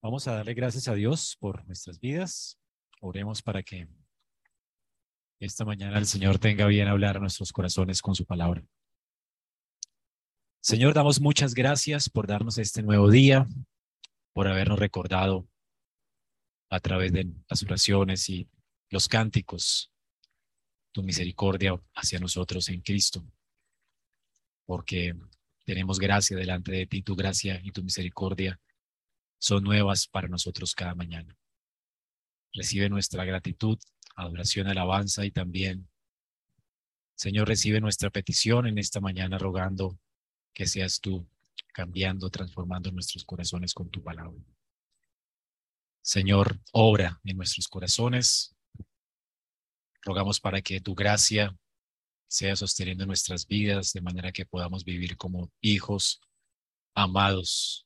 Vamos a darle gracias a Dios por nuestras vidas. Oremos para que esta mañana el Señor tenga bien hablar a nuestros corazones con su palabra. Señor, damos muchas gracias por darnos este nuevo día, por habernos recordado a través de las oraciones y los cánticos tu misericordia hacia nosotros en Cristo, porque tenemos gracia delante de ti, tu gracia y tu misericordia son nuevas para nosotros cada mañana. Recibe nuestra gratitud, adoración, alabanza y también, Señor, recibe nuestra petición en esta mañana rogando que seas tú cambiando, transformando nuestros corazones con tu palabra. Señor, obra en nuestros corazones. Rogamos para que tu gracia sea sosteniendo nuestras vidas de manera que podamos vivir como hijos amados,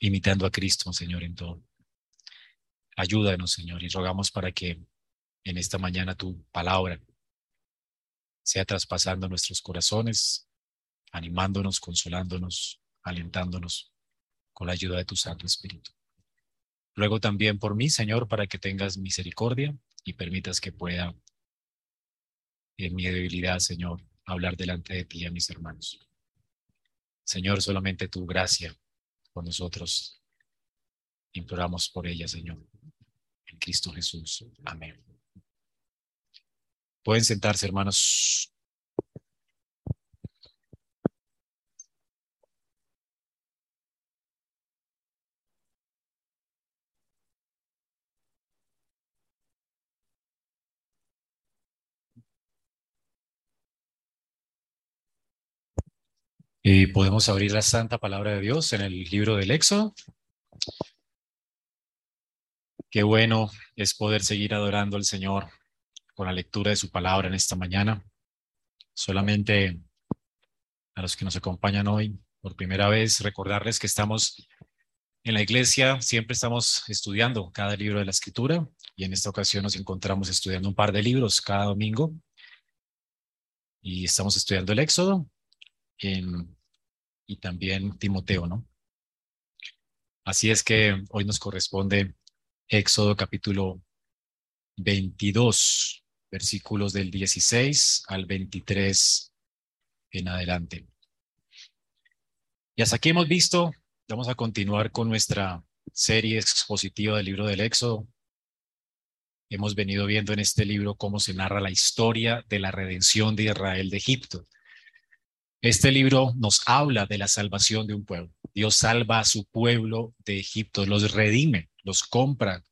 imitando a Cristo, Señor, en todo. Ayúdanos, Señor, y rogamos para que en esta mañana tu palabra sea traspasando nuestros corazones, animándonos, consolándonos, alentándonos con la ayuda de tu Santo Espíritu. Ruego también por mí, Señor, para que tengas misericordia y permitas que pueda, en mi debilidad, Señor, hablar delante de ti a mis hermanos. Señor, solamente tu gracia por nosotros. Imploramos por ella, Señor. En Cristo Jesús. Amén. Pueden sentarse, hermanos. Y podemos abrir la Santa Palabra de Dios en el libro del Éxodo. Qué bueno es poder seguir adorando al Señor con la lectura de su palabra en esta mañana. Solamente a los que nos acompañan hoy por primera vez, recordarles que estamos en la iglesia, siempre estamos estudiando cada libro de la Escritura y en esta ocasión nos encontramos estudiando un par de libros cada domingo y estamos estudiando el Éxodo. Y también Timoteo, ¿no? Así es que hoy nos corresponde Éxodo capítulo 22, versículos del 16 al 23 en adelante. Y hasta aquí hemos visto, vamos a continuar con nuestra serie expositiva del libro del Éxodo. Hemos venido viendo en este libro cómo se narra la historia de la redención de Israel de Egipto. Este libro nos habla de la salvación de un pueblo. Dios salva a su pueblo de Egipto, los redime, los compra.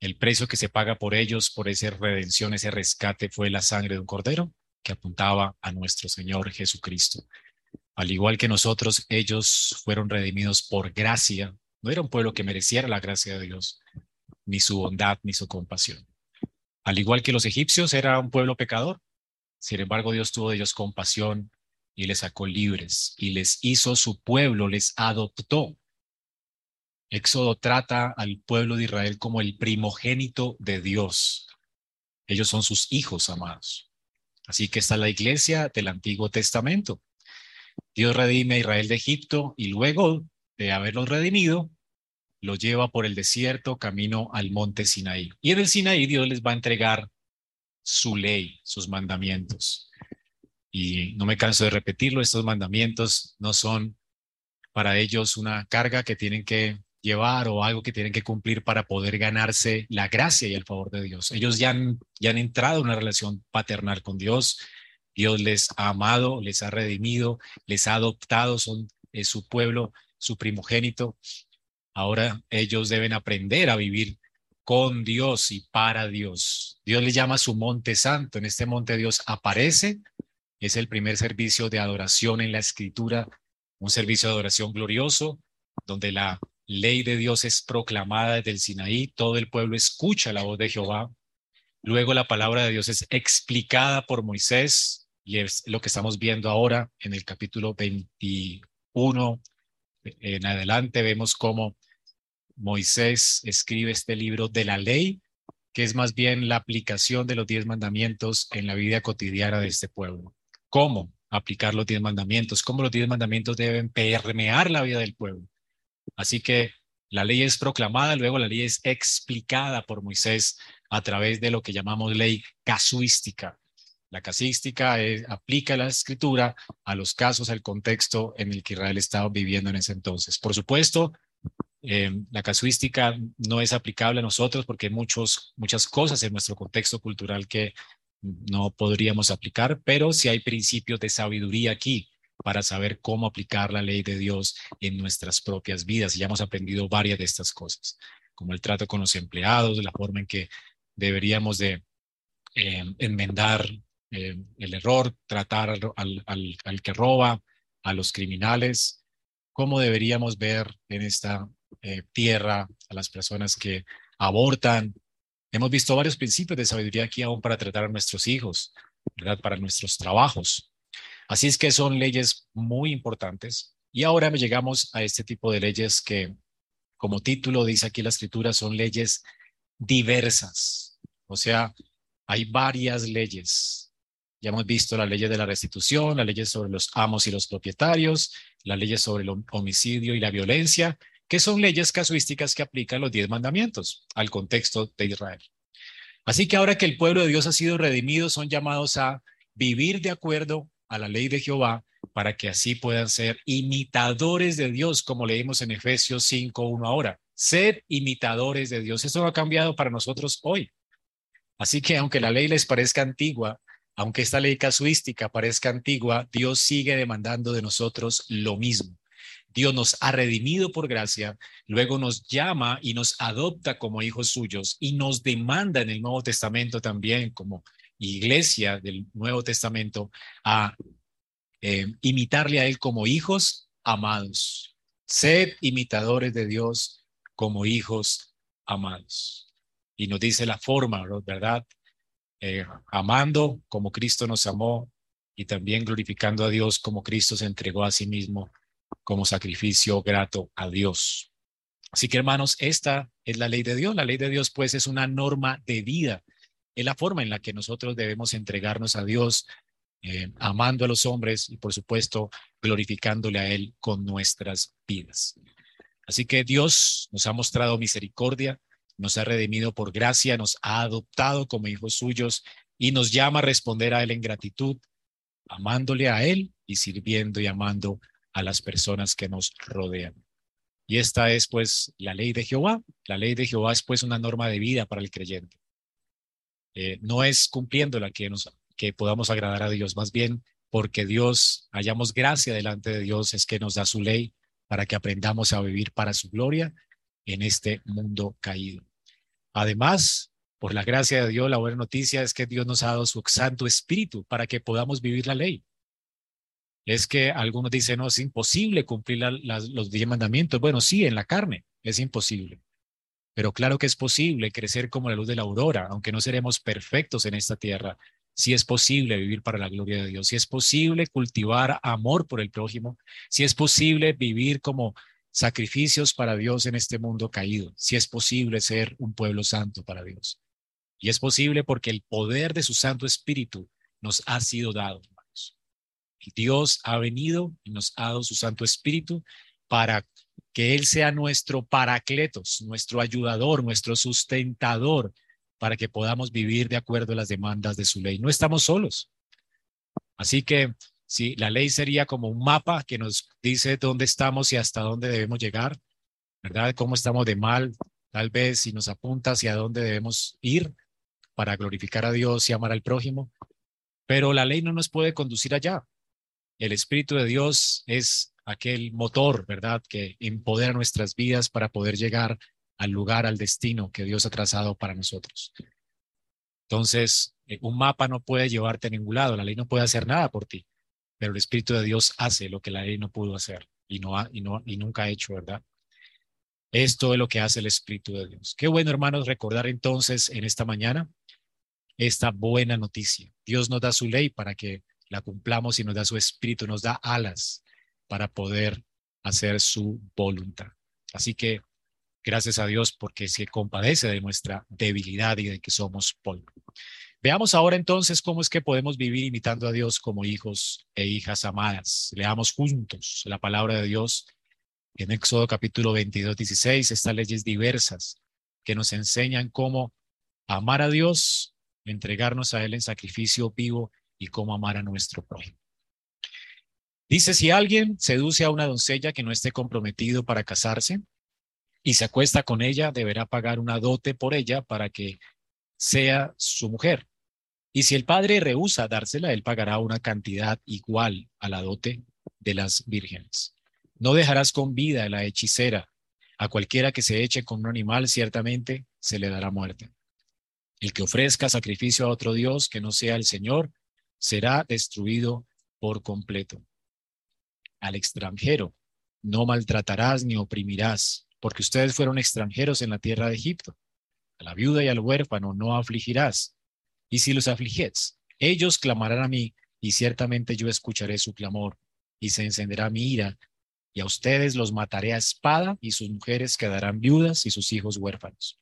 El precio que se paga por ellos, por esa redención, ese rescate, fue la sangre de un cordero que apuntaba a nuestro Señor Jesucristo. Al igual que nosotros, ellos fueron redimidos por gracia. No era un pueblo que mereciera la gracia de Dios, ni su bondad, ni su compasión. Al igual que los egipcios, era un pueblo pecador. Sin embargo, Dios tuvo de ellos compasión y les sacó libres, y les hizo su pueblo, les adoptó. Éxodo trata al pueblo de Israel como el primogénito de Dios. Ellos son sus hijos amados. Así que está la iglesia del Antiguo Testamento. Dios redime a Israel de Egipto, y luego de haberlos redimido, los lleva por el desierto, camino al monte Sinaí. Y en el Sinaí Dios les va a entregar su ley, sus mandamientos. Y no me canso de repetirlo, estos mandamientos no son para ellos una carga que tienen que llevar o algo que tienen que cumplir para poder ganarse la gracia y el favor de Dios. Ellos ya han entrado en una relación paternal con Dios. Dios les ha amado, les ha redimido, les ha adoptado, es su pueblo, su primogénito. Ahora ellos deben aprender a vivir con Dios y para Dios. Dios les llama su monte santo. En este monte Dios aparece. Es el primer servicio de adoración en la Escritura, un servicio de adoración glorioso, donde la ley de Dios es proclamada desde el Sinaí, todo el pueblo escucha la voz de Jehová. Luego la palabra de Dios es explicada por Moisés, y es lo que estamos viendo ahora en el capítulo 21. En adelante vemos cómo Moisés escribe este libro de la ley, que es más bien la aplicación de los 10 mandamientos en la vida cotidiana de este pueblo. ¿Cómo? aplicar los 10 mandamientos, cómo los 10 mandamientos deben permear la vida del pueblo. Así que la ley es proclamada, luego la ley es explicada por Moisés a través de lo que llamamos ley casuística. La casuística aplica la escritura a los casos, al contexto en el que Israel estaba viviendo en ese entonces. Por supuesto, la casuística no es aplicable a nosotros porque hay muchas cosas en nuestro contexto cultural que no podríamos aplicar, pero sí hay principios de sabiduría aquí para saber cómo aplicar la ley de Dios en nuestras propias vidas. Y ya hemos aprendido varias de estas cosas, como el trato con los empleados, la forma en que deberíamos de enmendar el error, tratar al que roba, a los criminales, cómo deberíamos ver en esta tierra a las personas que abortan. Hemos visto varios principios de sabiduría aquí aún para tratar a nuestros hijos, ¿verdad? Para nuestros trabajos. Así es que son leyes muy importantes. Y ahora llegamos a este tipo de leyes que, como título dice aquí la escritura, son leyes diversas. O sea, hay varias leyes. Ya hemos visto las leyes de la restitución, las leyes sobre los amos y los propietarios, las leyes sobre el homicidio y la violencia, que son leyes casuísticas que aplican los 10 mandamientos al contexto de Israel. Así que ahora que el pueblo de Dios ha sido redimido, son llamados a vivir de acuerdo a la ley de Jehová para que así puedan ser imitadores de Dios, como leímos en Efesios 5:1 ahora. Ser imitadores de Dios. Esto no ha cambiado para nosotros hoy. Así que aunque la ley les parezca antigua, aunque esta ley casuística parezca antigua, Dios sigue demandando de nosotros lo mismo. Dios nos ha redimido por gracia, luego nos llama y nos adopta como hijos suyos y nos demanda en el Nuevo Testamento también, como iglesia del Nuevo Testamento, a imitarle a él como hijos amados. Sed imitadores de Dios como hijos amados. Y nos dice la forma, ¿verdad? Amando como Cristo nos amó y también glorificando a Dios como Cristo se entregó a sí mismo como sacrificio grato a Dios. Así que, hermanos, esta es la ley de Dios. La ley de Dios, pues, es una norma de vida. Es la forma en la que nosotros debemos entregarnos a Dios, amando a los hombres y, por supuesto, glorificándole a Él con nuestras vidas. Así que Dios nos ha mostrado misericordia, nos ha redimido por gracia, nos ha adoptado como hijos suyos y nos llama a responder a Él en gratitud, amándole a Él y sirviendo y amando a las personas que nos rodean. Y esta es, pues, la ley de Jehová. La ley de Jehová es, pues, una norma de vida para el creyente. No es cumpliéndola que podamos agradar a Dios, más bien porque Dios, hallamos gracia delante de Dios, es que nos da su ley para que aprendamos a vivir para su gloria en este mundo caído. Además, por la gracia de Dios, la buena noticia es que Dios nos ha dado su Santo Espíritu para que podamos vivir la ley. Es que algunos dicen, no, es imposible cumplir los 10 mandamientos. Bueno, sí, en la carne es imposible. Pero claro que es posible crecer como la luz de la aurora, aunque no seremos perfectos en esta tierra. Sí es posible vivir para la gloria de Dios. Sí es posible cultivar amor por el prójimo. Sí es posible vivir como sacrificios para Dios en este mundo caído. Sí es posible ser un pueblo santo para Dios. Y es posible porque el poder de su Santo Espíritu nos ha sido dado. Dios ha venido y nos ha dado su Santo Espíritu para que Él sea nuestro paracletos, nuestro ayudador, nuestro sustentador, para que podamos vivir de acuerdo a las demandas de su ley. No estamos solos. Así que sí, la ley sería como un mapa que nos dice dónde estamos y hasta dónde debemos llegar, ¿verdad? Cómo estamos de mal, tal vez, si nos apunta hacia dónde debemos ir para glorificar a Dios y amar al prójimo. Pero la ley no nos puede conducir allá. El Espíritu de Dios es aquel motor, ¿verdad?, que empodera nuestras vidas para poder llegar al lugar, al destino que Dios ha trazado para nosotros. Entonces, un mapa no puede llevarte a ningún lado. La ley no puede hacer nada por ti, pero el Espíritu de Dios hace lo que la ley no pudo hacer y nunca ha hecho, ¿verdad? Esto es lo que hace el Espíritu de Dios. Qué bueno, hermanos, recordar entonces en esta mañana esta buena noticia. Dios nos da su ley para que la cumplamos y nos da su espíritu, nos da alas para poder hacer su voluntad. Así que gracias a Dios porque se compadece de nuestra debilidad y de que somos polvo. Veamos ahora entonces cómo es que podemos vivir imitando a Dios como hijos e hijas amadas. Leamos juntos la palabra de Dios en Éxodo capítulo 22, 16, estas leyes diversas que nos enseñan cómo amar a Dios, entregarnos a Él en sacrificio vivo y cómo amar a nuestro prójimo. Dice, si alguien seduce a una doncella que no esté comprometido para casarse y se acuesta con ella, deberá pagar una dote por ella para que sea su mujer. Y si el padre rehúsa dársela, él pagará una cantidad igual a la dote de las vírgenes. No dejarás con vida a la hechicera. A cualquiera que se eche con un animal, ciertamente se le dará muerte. El que ofrezca sacrificio a otro Dios que no sea el Señor, será destruido por completo. Al extranjero no maltratarás ni oprimirás, porque ustedes fueron extranjeros en la tierra de Egipto. A la viuda y al huérfano no afligirás. Y si los afligieres, ellos clamarán a mí, y ciertamente yo escucharé su clamor, y se encenderá mi ira, y a ustedes los mataré a espada, y sus mujeres quedarán viudas y sus hijos huérfanos.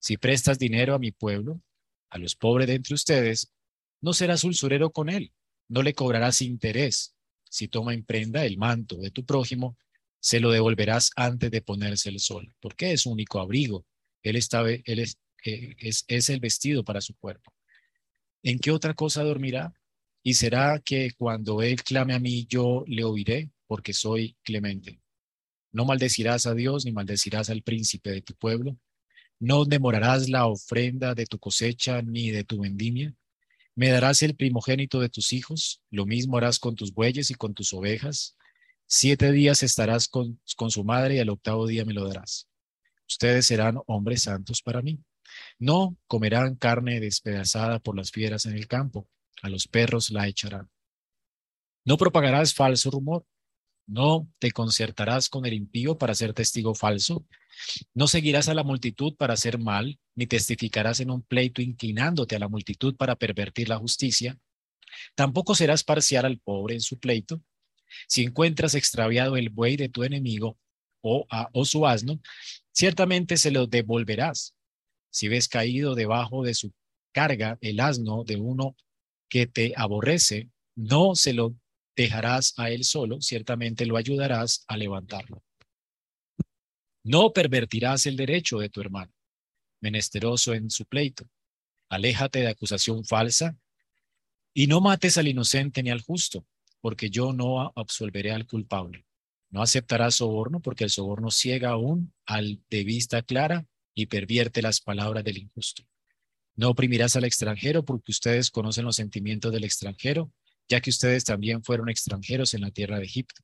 Si prestas dinero a mi pueblo, a los pobres de entre ustedes, no serás usurero con él, no le cobrarás interés. Si toma en prenda el manto de tu prójimo, se lo devolverás antes de ponerse el sol, porque es su único abrigo. Él es el vestido para su cuerpo. ¿En qué otra cosa dormirá? ¿Y será que cuando él clame a mí, yo le oiré? Porque soy clemente. No maldecirás a Dios, ni maldecirás al príncipe de tu pueblo. No demorarás la ofrenda de tu cosecha, ni de tu vendimia. Me darás el primogénito de tus hijos. Lo mismo harás con tus bueyes y con tus ovejas. 7 días estarás con su madre, y al octavo día me lo darás. Ustedes serán hombres santos para mí. No comerán carne despedazada por las fieras en el campo. A los perros la echarán. No propagarás falso rumor. No te concertarás con el impío para ser testigo falso. No seguirás a la multitud para hacer mal, ni testificarás en un pleito inclinándote a la multitud para pervertir la justicia. Tampoco serás parcial al pobre en su pleito. Si encuentras extraviado el buey de tu enemigo o su asno, ciertamente se lo devolverás. Si ves caído debajo de su carga el asno de uno que te aborrece, no se lo dejarás a él solo, ciertamente lo ayudarás a levantarlo. No pervertirás el derecho de tu hermano, menesteroso en su pleito. Aléjate de acusación falsa y no mates al inocente ni al justo, porque yo no absolveré al culpable. No aceptarás soborno, porque el soborno ciega aún al de vista clara y pervierte las palabras del injusto. No oprimirás al extranjero, porque ustedes conocen los sentimientos del extranjero, ya que ustedes también fueron extranjeros en la tierra de Egipto.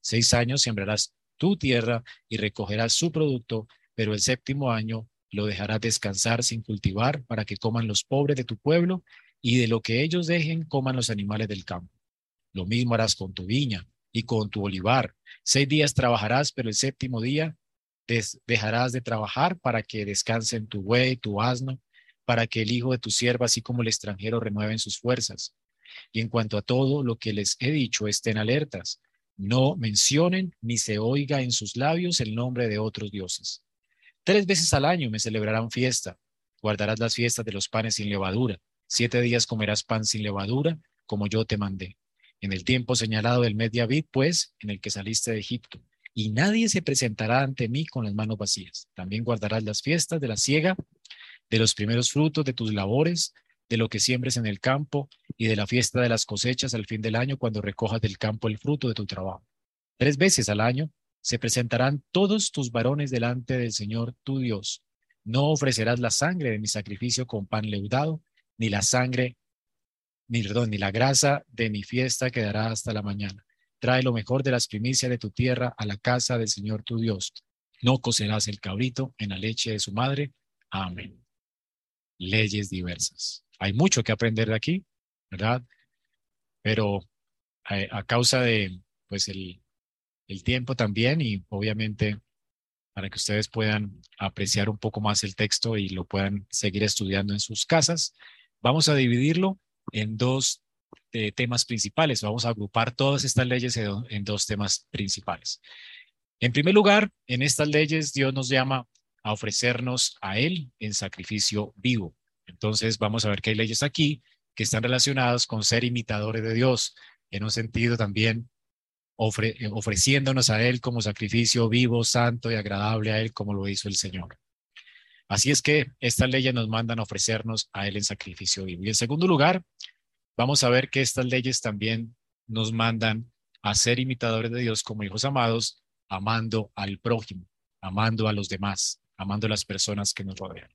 6 años sembrarás tu tierra y recogerás su producto, pero el 7º año lo dejarás descansar sin cultivar, para que coman los pobres de tu pueblo, y de lo que ellos dejen coman los animales del campo. Lo mismo harás con tu viña y con tu olivar. 6 días trabajarás, pero el 7º día dejarás de trabajar, para que descansen tu buey, tu asno, para que el hijo de tu sierva, así como el extranjero, renueven sus fuerzas. Y en cuanto a todo lo que les he dicho, estén alertas. No mencionen ni se oiga en sus labios el nombre de otros dioses. 3 veces al año me celebrarán fiesta. Guardarás las fiestas de los panes sin levadura. 7 días comerás pan sin levadura, como yo te mandé. En el tiempo señalado del mes de Abib, pues, en el que saliste de Egipto. Y nadie se presentará ante mí con las manos vacías. También guardarás las fiestas de la siega, de los primeros frutos de tus labores, de lo que siembres en el campo, y de la fiesta de las cosechas al fin del año, cuando recojas del campo el fruto de tu trabajo. 3 veces al año se presentarán todos tus varones delante del Señor tu Dios. No ofrecerás la sangre de mi sacrificio con pan leudado, ni la sangre ni la grasa de mi fiesta quedará hasta la mañana. Trae lo mejor de las primicias de tu tierra a la casa del Señor tu Dios. No cocerás el cabrito en la leche de su madre. Amén. Leyes diversas. Hay mucho que aprender de aquí, ¿verdad? Pero a causa de pues el tiempo también, y obviamente para que ustedes puedan apreciar un poco más el texto y lo puedan seguir estudiando en sus casas, vamos a dividirlo en 2 temas principales. Vamos a agrupar todas estas leyes en 2 temas principales. En primer lugar, en estas leyes Dios nos llama a ofrecernos a Él en sacrificio vivo. Entonces vamos a ver que hay leyes aquí que están relacionadas con ser imitadores de Dios, en un sentido también ofreciéndonos a Él como sacrificio vivo, santo y agradable a Él, como lo hizo el Señor. Así es que estas leyes nos mandan a ofrecernos a Él en sacrificio vivo. Y en segundo lugar, vamos a ver que estas leyes también nos mandan a ser imitadores de Dios como hijos amados, amando al prójimo, amando a los demás, amando a las personas que nos rodean.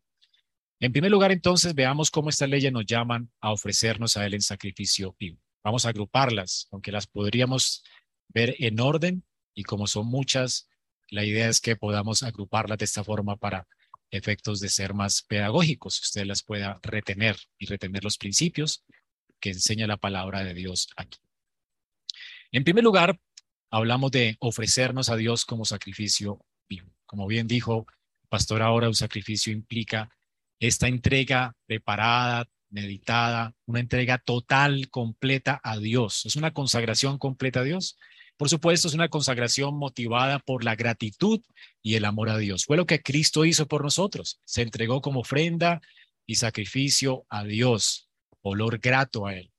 En primer lugar, entonces, veamos cómo estas leyes nos llaman a ofrecernos a Él en sacrificio vivo. Vamos a agruparlas, aunque las podríamos ver en orden, y como son muchas, la idea es que podamos agruparlas de esta forma para efectos de ser más pedagógicos. Usted las pueda retener y retener los principios que enseña la palabra de Dios aquí. En primer lugar, hablamos de ofrecernos a Dios como sacrificio vivo. Como bien dijo el pastor ahora, un sacrificio implica esta entrega preparada, meditada, una entrega total, completa a Dios. Es una consagración completa a Dios. Por supuesto, es una consagración motivada por la gratitud y el amor a Dios. Fue lo que Cristo hizo por nosotros. Se entregó como ofrenda y sacrificio a Dios, olor grato a Él.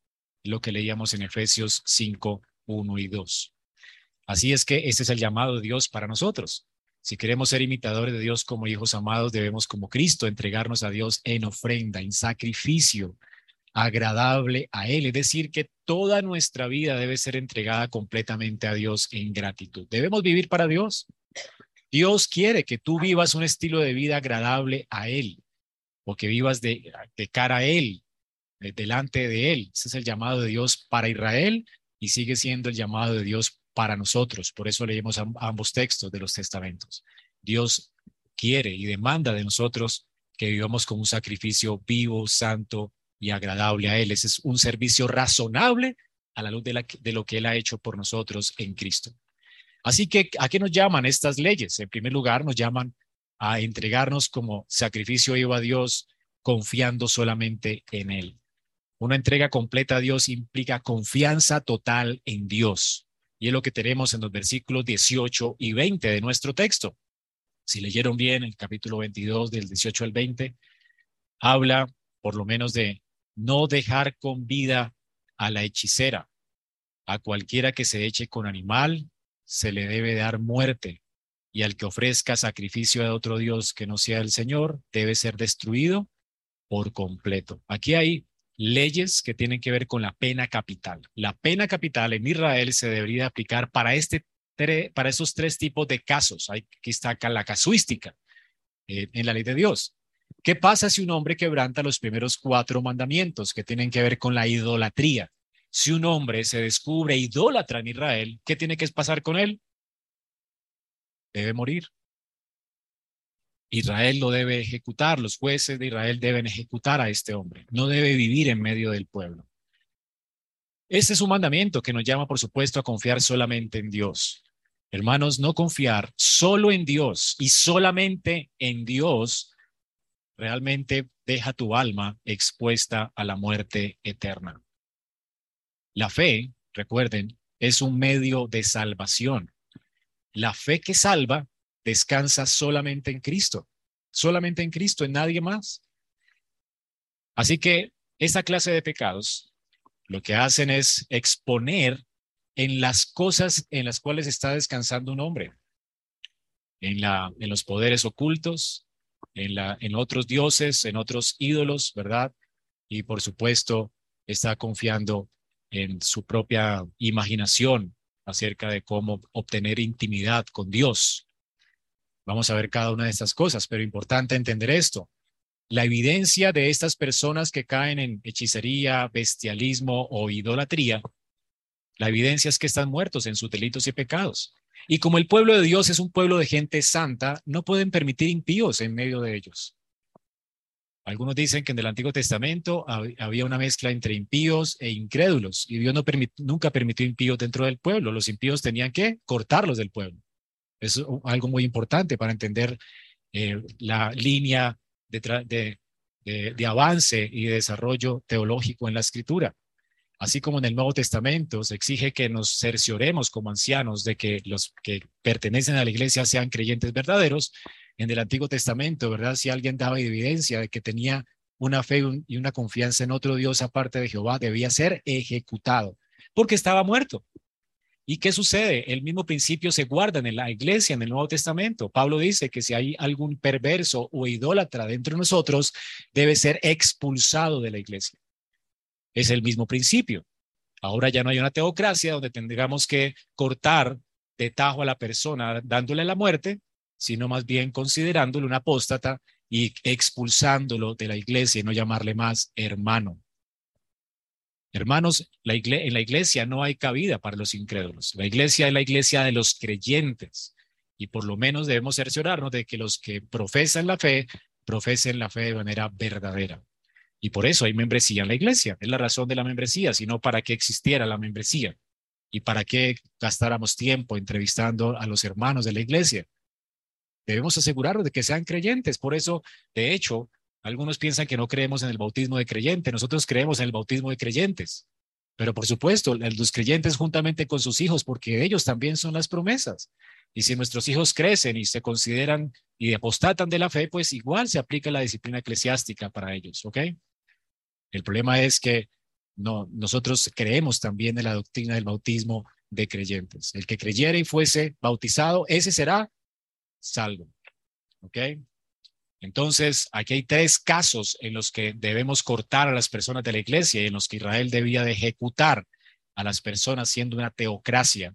Es lo que leíamos en Efesios 5, 1 y 2. Así es que ese es el llamado de Dios para nosotros. Si queremos ser imitadores de Dios como hijos amados, debemos como Cristo entregarnos a Dios en ofrenda, en sacrificio agradable a Él. Es decir, que toda nuestra vida debe ser entregada completamente a Dios en gratitud. Debemos vivir para Dios. Dios quiere que tú vivas un estilo de vida agradable a Él, o que vivas de cara a Él, delante de Él. Ese es el llamado de Dios para Israel y sigue siendo el llamado de Dios para nosotros. Por eso leemos ambos textos de los testamentos. Dios quiere y demanda de nosotros que vivamos como un sacrificio vivo, santo y agradable a Él. Ese es un servicio razonable a la luz de lo que Él ha hecho por nosotros en Cristo. Así que, ¿a qué nos llaman estas leyes? En primer lugar, nos llaman a entregarnos como sacrificio vivo a Dios, confiando solamente en Él. Una entrega completa a Dios implica confianza total en Dios. Y es lo que tenemos en los versículos 18 y 20 de nuestro texto. Si leyeron bien el capítulo 22 del 18 al 20, habla por lo menos de no dejar con vida a la hechicera. A cualquiera que se eche con animal, se le debe dar muerte. Y al que ofrezca sacrificio a otro Dios que no sea el Señor, debe ser destruido por completo. Aquí hay leyes que tienen que ver con la pena capital. La pena capital en Israel se debería aplicar para esos tres tipos de casos. Aquí está acá la casuística en la ley de Dios. ¿Qué pasa si un hombre quebranta los primeros 4 mandamientos que tienen que ver con la idolatría? Si un hombre se descubre idólatra en Israel, ¿qué tiene que pasar con él? Debe morir. Israel lo debe ejecutar, los jueces de Israel deben ejecutar a este hombre, no debe vivir en medio del pueblo. Este es un mandamiento que nos llama, por supuesto, a confiar solamente en Dios. Hermanos, no confiar solo en Dios y solamente en Dios realmente deja tu alma expuesta a la muerte eterna. La fe, recuerden, es un medio de salvación. La fe que salva descansa solamente en Cristo, en nadie más. Así que esta clase de pecados lo que hacen es exponer en las cosas en las cuales está descansando un hombre, en los poderes ocultos, en otros dioses, en otros ídolos, ¿verdad? Y por supuesto está confiando en su propia imaginación acerca de cómo obtener intimidad con Dios. Vamos a ver cada una de estas cosas, pero importante entender esto. La evidencia de estas personas que caen en hechicería, bestialismo o idolatría, la evidencia es que están muertos en sus delitos y pecados. Y como el pueblo de Dios es un pueblo de gente santa, no pueden permitir impíos en medio de ellos. Algunos dicen que en el Antiguo Testamento había una mezcla entre impíos e incrédulos, y Dios nunca permitió impíos dentro del pueblo. Los impíos tenían que cortarlos del pueblo. Es algo muy importante para entender la línea de avance y de desarrollo teológico en la Escritura. Así como en el Nuevo Testamento se exige que nos cercioremos como ancianos de que los que pertenecen a la iglesia sean creyentes verdaderos, en el Antiguo Testamento, ¿verdad? Si alguien daba evidencia de que tenía una fe y una confianza en otro Dios aparte de Jehová, debía ser ejecutado, porque estaba muerto. ¿Y qué sucede? El mismo principio se guarda en la iglesia, en el Nuevo Testamento. Pablo dice que si hay algún perverso o idólatra dentro de nosotros, debe ser expulsado de la iglesia. Es el mismo principio. Ahora ya no hay una teocracia donde tendríamos que cortar de tajo a la persona dándole la muerte, sino más bien considerándolo un apóstata y expulsándolo de la iglesia y no llamarle más hermano. Hermanos, en la iglesia no hay cabida para los incrédulos. La iglesia es la iglesia de los creyentes y por lo menos debemos cerciorarnos de que los que profesen la fe de manera verdadera. Y por eso hay membresía en la iglesia. Es la razón de la membresía, sino para que existiera la membresía y para que gastáramos tiempo entrevistando a los hermanos de la iglesia. Debemos asegurarnos de que sean creyentes. Por eso, de hecho, algunos piensan que no creemos en el bautismo de creyentes. Nosotros creemos en el bautismo de creyentes. Pero por supuesto, los creyentes juntamente con sus hijos, porque ellos también son las promesas. Y si nuestros hijos crecen y se consideran y apostatan de la fe, pues igual se aplica la disciplina eclesiástica para ellos, ¿ok? El problema es que nosotros creemos también en la doctrina del bautismo de creyentes. El que creyere y fuese bautizado, ese será salvo. ¿Ok? Entonces, aquí hay tres casos en los que debemos cortar a las personas de la iglesia y en los que Israel debía de ejecutar a las personas siendo una teocracia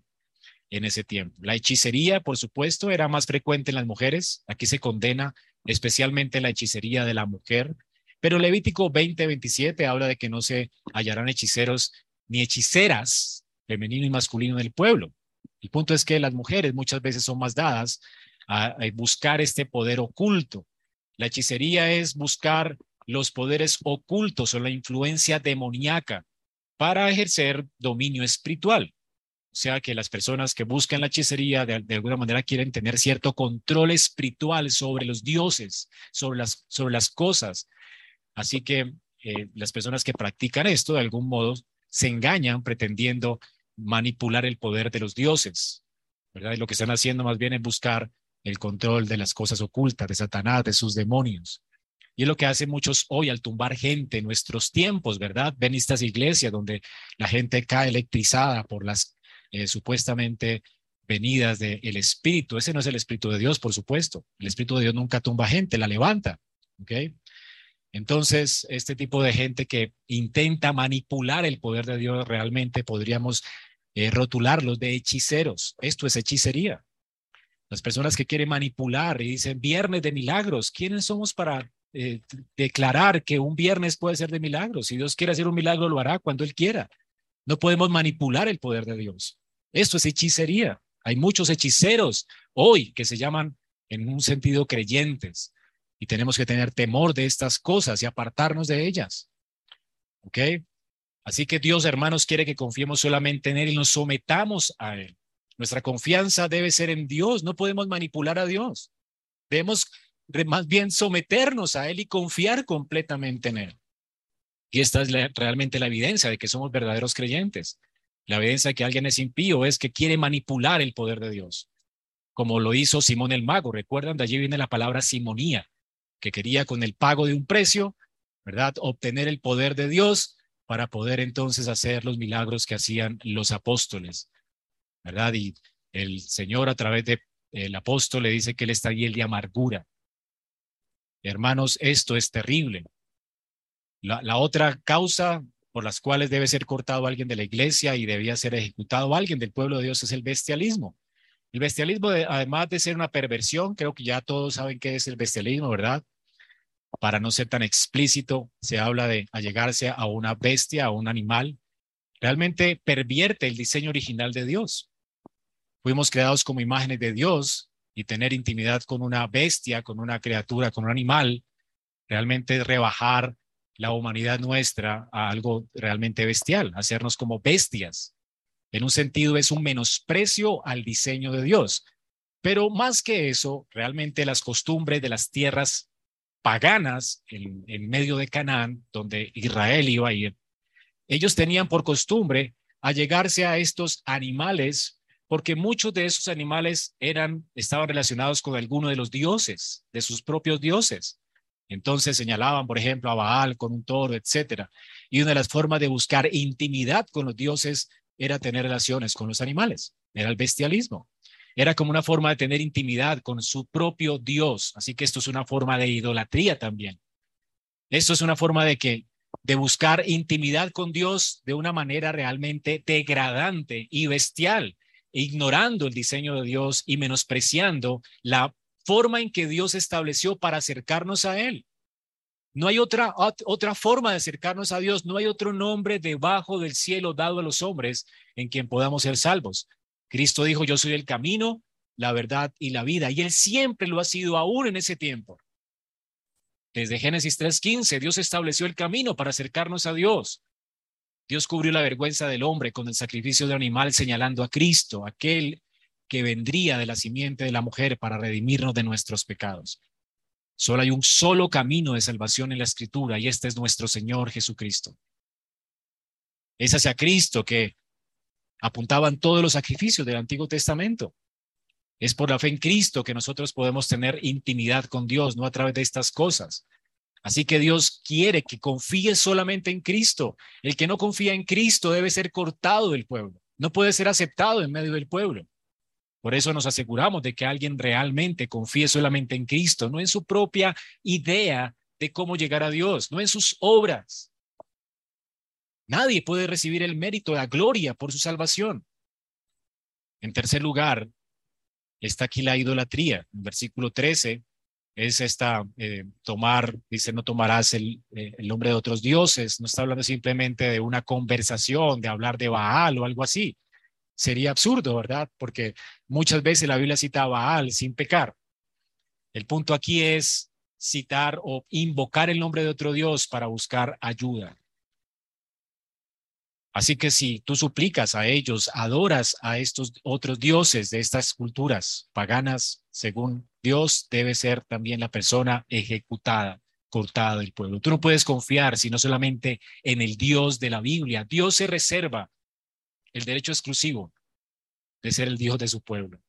en ese tiempo. La hechicería, por supuesto, era más frecuente en las mujeres. Aquí se condena especialmente la hechicería de la mujer. Pero Levítico 20:27 habla de que no se hallarán hechiceros ni hechiceras, femenino y masculino, en el pueblo. El punto es que las mujeres muchas veces son más dadas a buscar este poder oculto. La hechicería es buscar los poderes ocultos o la influencia demoníaca para ejercer dominio espiritual. O sea que las personas que buscan la hechicería de alguna manera quieren tener cierto control espiritual sobre los dioses, sobre las cosas. Así que las personas que practican esto de algún modo se engañan pretendiendo manipular el poder de los dioses, ¿verdad? Y lo que están haciendo más bien es buscar el control de las cosas ocultas, de Satanás, de sus demonios. Y es lo que hacen muchos hoy al tumbar gente en nuestros tiempos, ¿verdad? Ven estas iglesias donde la gente cae electrizada por las supuestamente venidas del Espíritu. Ese no es el Espíritu de Dios, por supuesto. El Espíritu de Dios nunca tumba gente, la levanta, ¿ok? Entonces, este tipo de gente que intenta manipular el poder de Dios realmente podríamos rotularlos de hechiceros. Esto es hechicería. Las personas que quieren manipular y dicen viernes de milagros, ¿quiénes somos para declarar que un viernes puede ser de milagros? Si Dios quiere hacer un milagro, lo hará cuando Él quiera. No podemos manipular el poder de Dios. Esto es hechicería. Hay muchos hechiceros hoy que se llaman en un sentido creyentes y tenemos que tener temor de estas cosas y apartarnos de ellas. ¿Ok? Así que Dios, hermanos, quiere que confiemos solamente en Él y nos sometamos a Él. Nuestra confianza debe ser en Dios. No podemos manipular a Dios. Debemos más bien someternos a Él y confiar completamente en Él. Y esta es realmente la evidencia de que somos verdaderos creyentes. La evidencia de que alguien es impío es que quiere manipular el poder de Dios, como lo hizo Simón el Mago. ¿Recuerdan? De allí viene la palabra simonía, que quería con el pago de un precio, ¿verdad?, obtener el poder de Dios para poder entonces hacer los milagros que hacían los apóstoles, ¿verdad? Y el Señor a través del apóstol le dice que él está hiel de amargura. Hermanos, esto es terrible. La otra causa por las cuales debe ser cortado alguien de la iglesia y debía ser ejecutado alguien del pueblo de Dios es el bestialismo. El bestialismo, además de ser una perversión, creo que ya todos saben qué es el bestialismo, ¿verdad? Para no ser tan explícito, se habla de allegarse a una bestia, a un animal. Realmente pervierte el diseño original de Dios. Fuimos creados como imágenes de Dios y tener intimidad con una bestia, con una criatura, con un animal, realmente es rebajar la humanidad nuestra a algo realmente bestial, hacernos como bestias. En un sentido es un menosprecio al diseño de Dios. Pero más que eso, realmente las costumbres de las tierras paganas en medio de Canaán, donde Israel iba a ir, ellos tenían por costumbre allegarse a estos animales porque muchos de esos animales estaban relacionados con alguno de los dioses, de sus propios dioses. Entonces señalaban, por ejemplo, a Baal con un toro, etc. Y una de las formas de buscar intimidad con los dioses era tener relaciones con los animales. Era el bestialismo. Era como una forma de tener intimidad con su propio Dios. Así que esto es una forma de idolatría también. Esto es una forma de buscar intimidad con Dios de una manera realmente degradante y bestial, ignorando el diseño de Dios y menospreciando la forma en que Dios estableció para acercarnos a Él. No hay otra forma de acercarnos a Dios, no hay otro nombre debajo del cielo dado a los hombres en quien podamos ser salvos. Cristo dijo, yo soy el camino, la verdad y la vida, y Él siempre lo ha sido aún en ese tiempo. Desde Génesis 3:15, Dios estableció el camino para acercarnos a Dios. Dios cubrió la vergüenza del hombre con el sacrificio de un animal, señalando a Cristo, aquel que vendría de la simiente de la mujer para redimirnos de nuestros pecados. Solo hay un solo camino de salvación en la Escritura, y este es nuestro Señor Jesucristo. Es hacia Cristo que apuntaban todos los sacrificios del Antiguo Testamento. Es por la fe en Cristo que nosotros podemos tener intimidad con Dios, no a través de estas cosas. Así que Dios quiere que confíes solamente en Cristo. El que no confía en Cristo debe ser cortado del pueblo. No puede ser aceptado en medio del pueblo. Por eso nos aseguramos de que alguien realmente confíe solamente en Cristo, no en su propia idea de cómo llegar a Dios, no en sus obras. Nadie puede recibir el mérito, la gloria por su salvación. En tercer lugar, está aquí la idolatría. En versículo 13 es dice, no tomarás el nombre de otros dioses. No está hablando simplemente de una conversación, de hablar de Baal o algo así. Sería absurdo, ¿verdad? Porque muchas veces la Biblia cita a Baal sin pecar. El punto aquí es citar o invocar el nombre de otro dios para buscar ayuda. Así que si tú suplicas a ellos, adoras a estos otros dioses de estas culturas paganas, según Dios, debe ser también la persona ejecutada, cortada del pueblo. Tú no puedes confiar sino solamente en el Dios de la Biblia. Dios se reserva el derecho exclusivo de ser el Dios de su pueblo.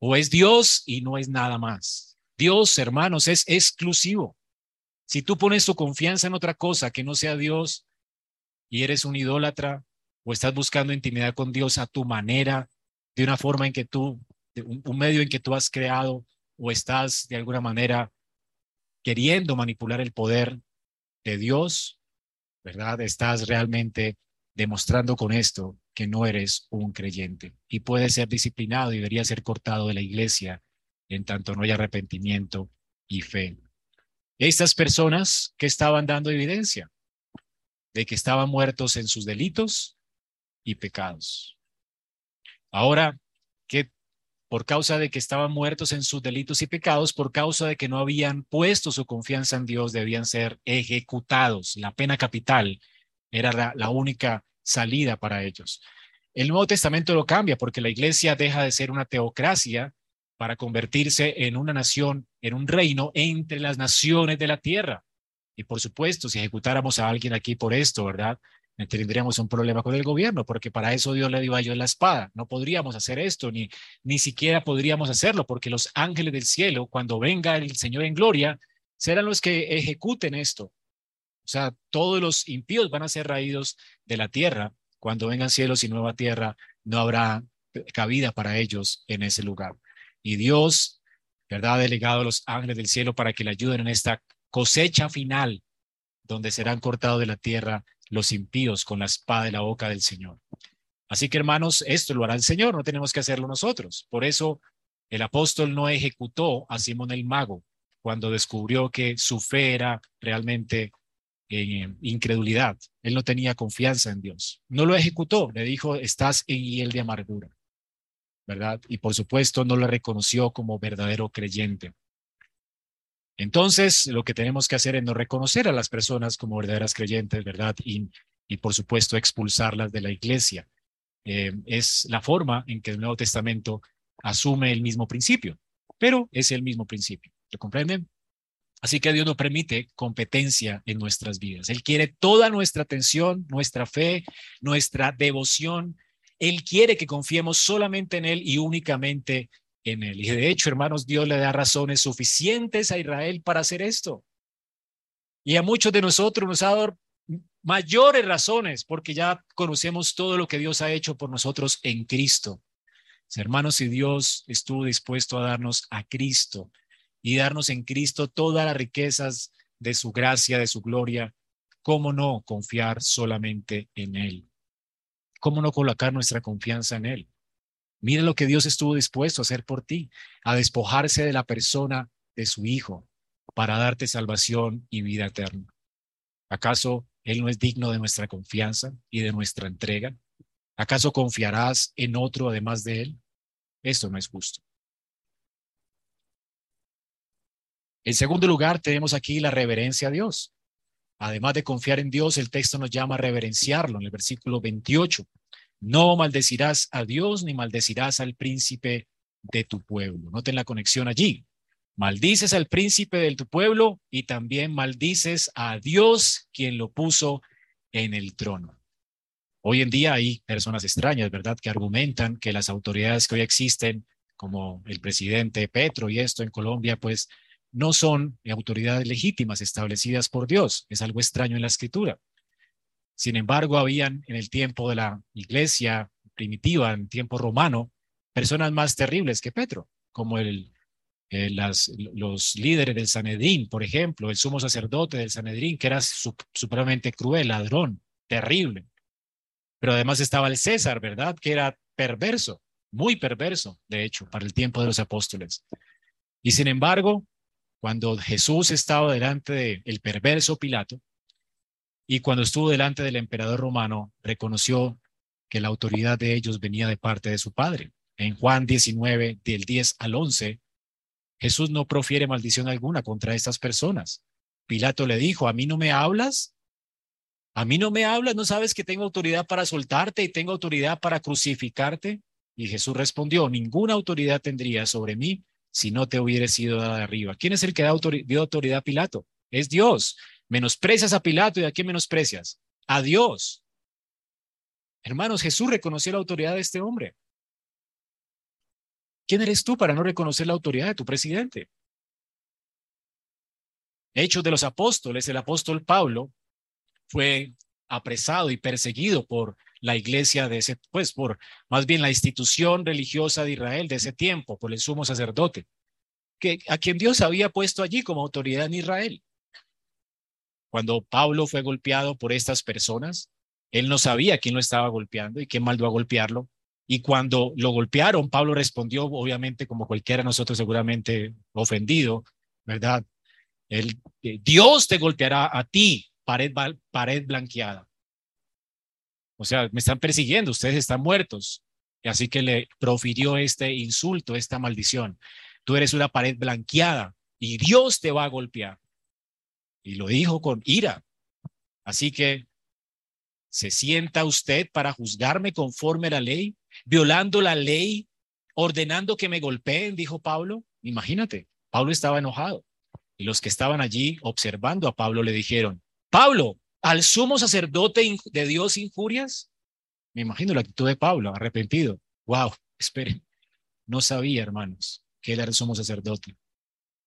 O es Dios y no es nada más. Dios, hermanos, es exclusivo. Si tú pones tu confianza en otra cosa que no sea Dios, y eres un idólatra, o estás buscando intimidad con Dios a tu manera, de una forma en que un medio en que tú has creado, o estás de alguna manera queriendo manipular el poder de Dios, ¿verdad? Estás realmente demostrando con esto que no eres un creyente y puedes ser disciplinado y deberías ser cortado de la iglesia en tanto no haya arrepentimiento y fe. Estas personas que estaban dando evidencia de que estaban muertos en sus delitos y pecados. Ahora, que por causa de que estaban muertos en sus delitos y pecados, por causa de que no habían puesto su confianza en Dios, debían ser ejecutados. La pena capital era la única salida para ellos. El Nuevo Testamento lo cambia porque la iglesia deja de ser una teocracia para convertirse en una nación, en un reino entre las naciones de la tierra. Y por supuesto, si ejecutáramos a alguien aquí por esto, ¿verdad? Tendríamos un problema con el gobierno, porque para eso Dios le dio a ellos la espada. No podríamos hacer esto, ni siquiera podríamos hacerlo, porque los ángeles del cielo, cuando venga el Señor en gloria, serán los que ejecuten esto. O sea, todos los impíos van a ser raídos de la tierra. Cuando vengan cielos y nueva tierra, no habrá cabida para ellos en ese lugar. Y Dios, ¿verdad?, ha delegado a los ángeles del cielo para que le ayuden en esta cosecha final, donde serán cortados de la tierra los impíos con la espada de la boca del Señor. Así que, hermanos, esto lo hará el Señor, no tenemos que hacerlo nosotros. Por eso el apóstol no ejecutó a Simón el mago cuando descubrió que su fe era realmente incredulidad. Él no tenía confianza en Dios. No lo ejecutó, le dijo, estás en hiel de amargura, ¿verdad? Y por supuesto no lo reconoció como verdadero creyente. Entonces, lo que tenemos que hacer es no reconocer a las personas como verdaderas creyentes, ¿verdad? Y por supuesto, expulsarlas de la iglesia. Es la forma en que el Nuevo Testamento asume el mismo principio, pero es el mismo principio. ¿Lo comprenden? Así que Dios no permite competencia en nuestras vidas. Él quiere toda nuestra atención, nuestra fe, nuestra devoción. Él quiere que confiemos solamente en Él y únicamente en Él. Y de hecho, hermanos, Dios le da razones suficientes a Israel para hacer esto. Y a muchos de nosotros nos ha dado mayores razones porque ya conocemos todo lo que Dios ha hecho por nosotros en Cristo. Hermanos, si Dios estuvo dispuesto a darnos a Cristo y darnos en Cristo todas las riquezas de su gracia, de su gloria, ¿cómo no confiar solamente en Él? ¿Cómo no colocar nuestra confianza en Él? Mira lo que Dios estuvo dispuesto a hacer por ti, a despojarse de la persona de su Hijo para darte salvación y vida eterna. ¿Acaso Él no es digno de nuestra confianza y de nuestra entrega? ¿Acaso confiarás en otro además de Él? Esto no es justo. En segundo lugar, tenemos aquí la reverencia a Dios. Además de confiar en Dios, el texto nos llama a reverenciarlo en el versículo 28. No maldecirás a Dios ni maldecirás al príncipe de tu pueblo. Noten la conexión allí. Maldices al príncipe de tu pueblo y también maldices a Dios, quien lo puso en el trono. Hoy en día hay personas extrañas, ¿verdad?, que argumentan que las autoridades que hoy existen, como el presidente Petro y esto en Colombia, pues no son autoridades legítimas establecidas por Dios. Es algo extraño en la Escritura. Sin embargo, habían en el tiempo de la iglesia primitiva, en tiempo romano, personas más terribles que Petro, como los líderes del Sanedrín, por ejemplo, el sumo sacerdote del Sanedrín, que era supremamente cruel, ladrón, terrible. Pero además estaba el César, ¿verdad?, que era perverso, muy perverso, de hecho, para el tiempo de los apóstoles. Y sin embargo, cuando Jesús estaba delante del perverso Pilato y cuando estuvo delante del emperador romano, reconoció que la autoridad de ellos venía de parte de su Padre. En Juan 19, del 10 al 11, Jesús no profiere maldición alguna contra estas personas. Pilato le dijo: ¿a mí no me hablas? ¿A mí no me hablas? ¿No sabes que tengo autoridad para soltarte y tengo autoridad para crucificarte? Y Jesús respondió: ninguna autoridad tendría sobre mí si no te hubiera sido dada de arriba. ¿Quién es el que dio autoridad a Pilato? Es Dios. Menosprecias a Pilato. ¿Y a quién menosprecias? A Dios. Hermanos, Jesús reconoció la autoridad de este hombre. ¿Quién eres tú para no reconocer la autoridad de tu presidente? Hechos de los Apóstoles, el apóstol Pablo fue apresado y perseguido por la iglesia de ese, pues por más bien la institución religiosa de Israel de ese tiempo, por el sumo sacerdote, a quien Dios había puesto allí como autoridad en Israel. Cuando Pablo fue golpeado por estas personas, él no sabía quién lo estaba golpeando y quién mandó a golpearlo. Y cuando lo golpearon, Pablo respondió, obviamente, como cualquiera de nosotros, seguramente ofendido, ¿verdad? Dios te golpeará a ti. Pared blanqueada. O sea, me están persiguiendo, ustedes están muertos. Así que le profirió este insulto, esta maldición. Tú eres una pared blanqueada y Dios te va a golpear. Y lo dijo con ira. Así que, ¿se sienta usted para juzgarme conforme a la ley? Violando la ley, ordenando que me golpeen, dijo Pablo. Imagínate, Pablo estaba enojado. Y los que estaban allí observando a Pablo le dijeron: Pablo, ¿al sumo sacerdote de Dios injurias? Me imagino la actitud de Pablo, arrepentido. Wow, esperen. No sabía, hermanos, que él era el sumo sacerdote.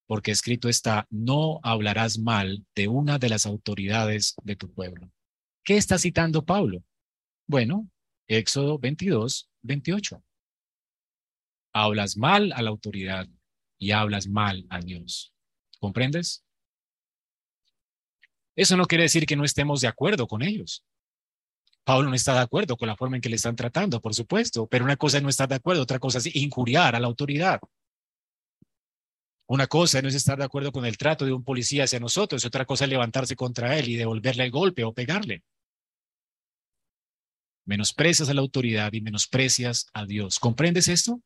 Porque escrito está: no hablarás mal de una de las autoridades de tu pueblo. ¿Qué está citando Pablo? Bueno, Éxodo 22, 28. Hablas mal a la autoridad y hablas mal a Dios. ¿Comprendes? Eso no quiere decir que no estemos de acuerdo con ellos. Pablo no está de acuerdo con la forma en que le están tratando, por supuesto, pero una cosa es no estar de acuerdo, otra cosa es injuriar a la autoridad. Una cosa no es estar de acuerdo con el trato de un policía hacia nosotros, otra cosa es levantarse contra él y devolverle el golpe o pegarle. Menosprecias a la autoridad y menosprecias a Dios. ¿Comprendes esto?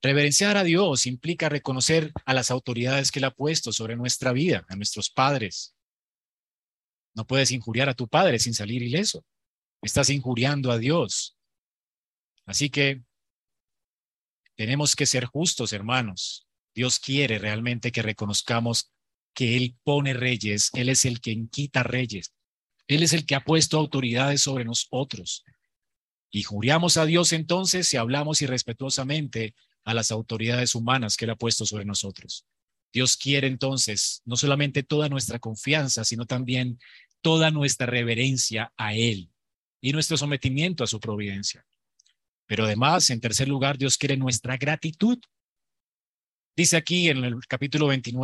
Reverenciar a Dios implica reconocer a las autoridades que Él ha puesto sobre nuestra vida, a nuestros padres. No puedes injuriar a tu padre sin salir ileso. Estás injuriando a Dios. Así que tenemos que ser justos, hermanos. Dios quiere realmente que reconozcamos que Él pone reyes. Él es el quien quita reyes. Él es el que ha puesto autoridades sobre nosotros. Injuriamos a Dios entonces si hablamos irrespetuosamente a las autoridades humanas que Él ha puesto sobre nosotros. Dios quiere entonces no solamente toda nuestra confianza, sino también toda nuestra reverencia a Él y nuestro sometimiento a su providencia. Pero además, en tercer lugar, Dios quiere nuestra gratitud. Dice aquí en el capítulo 22,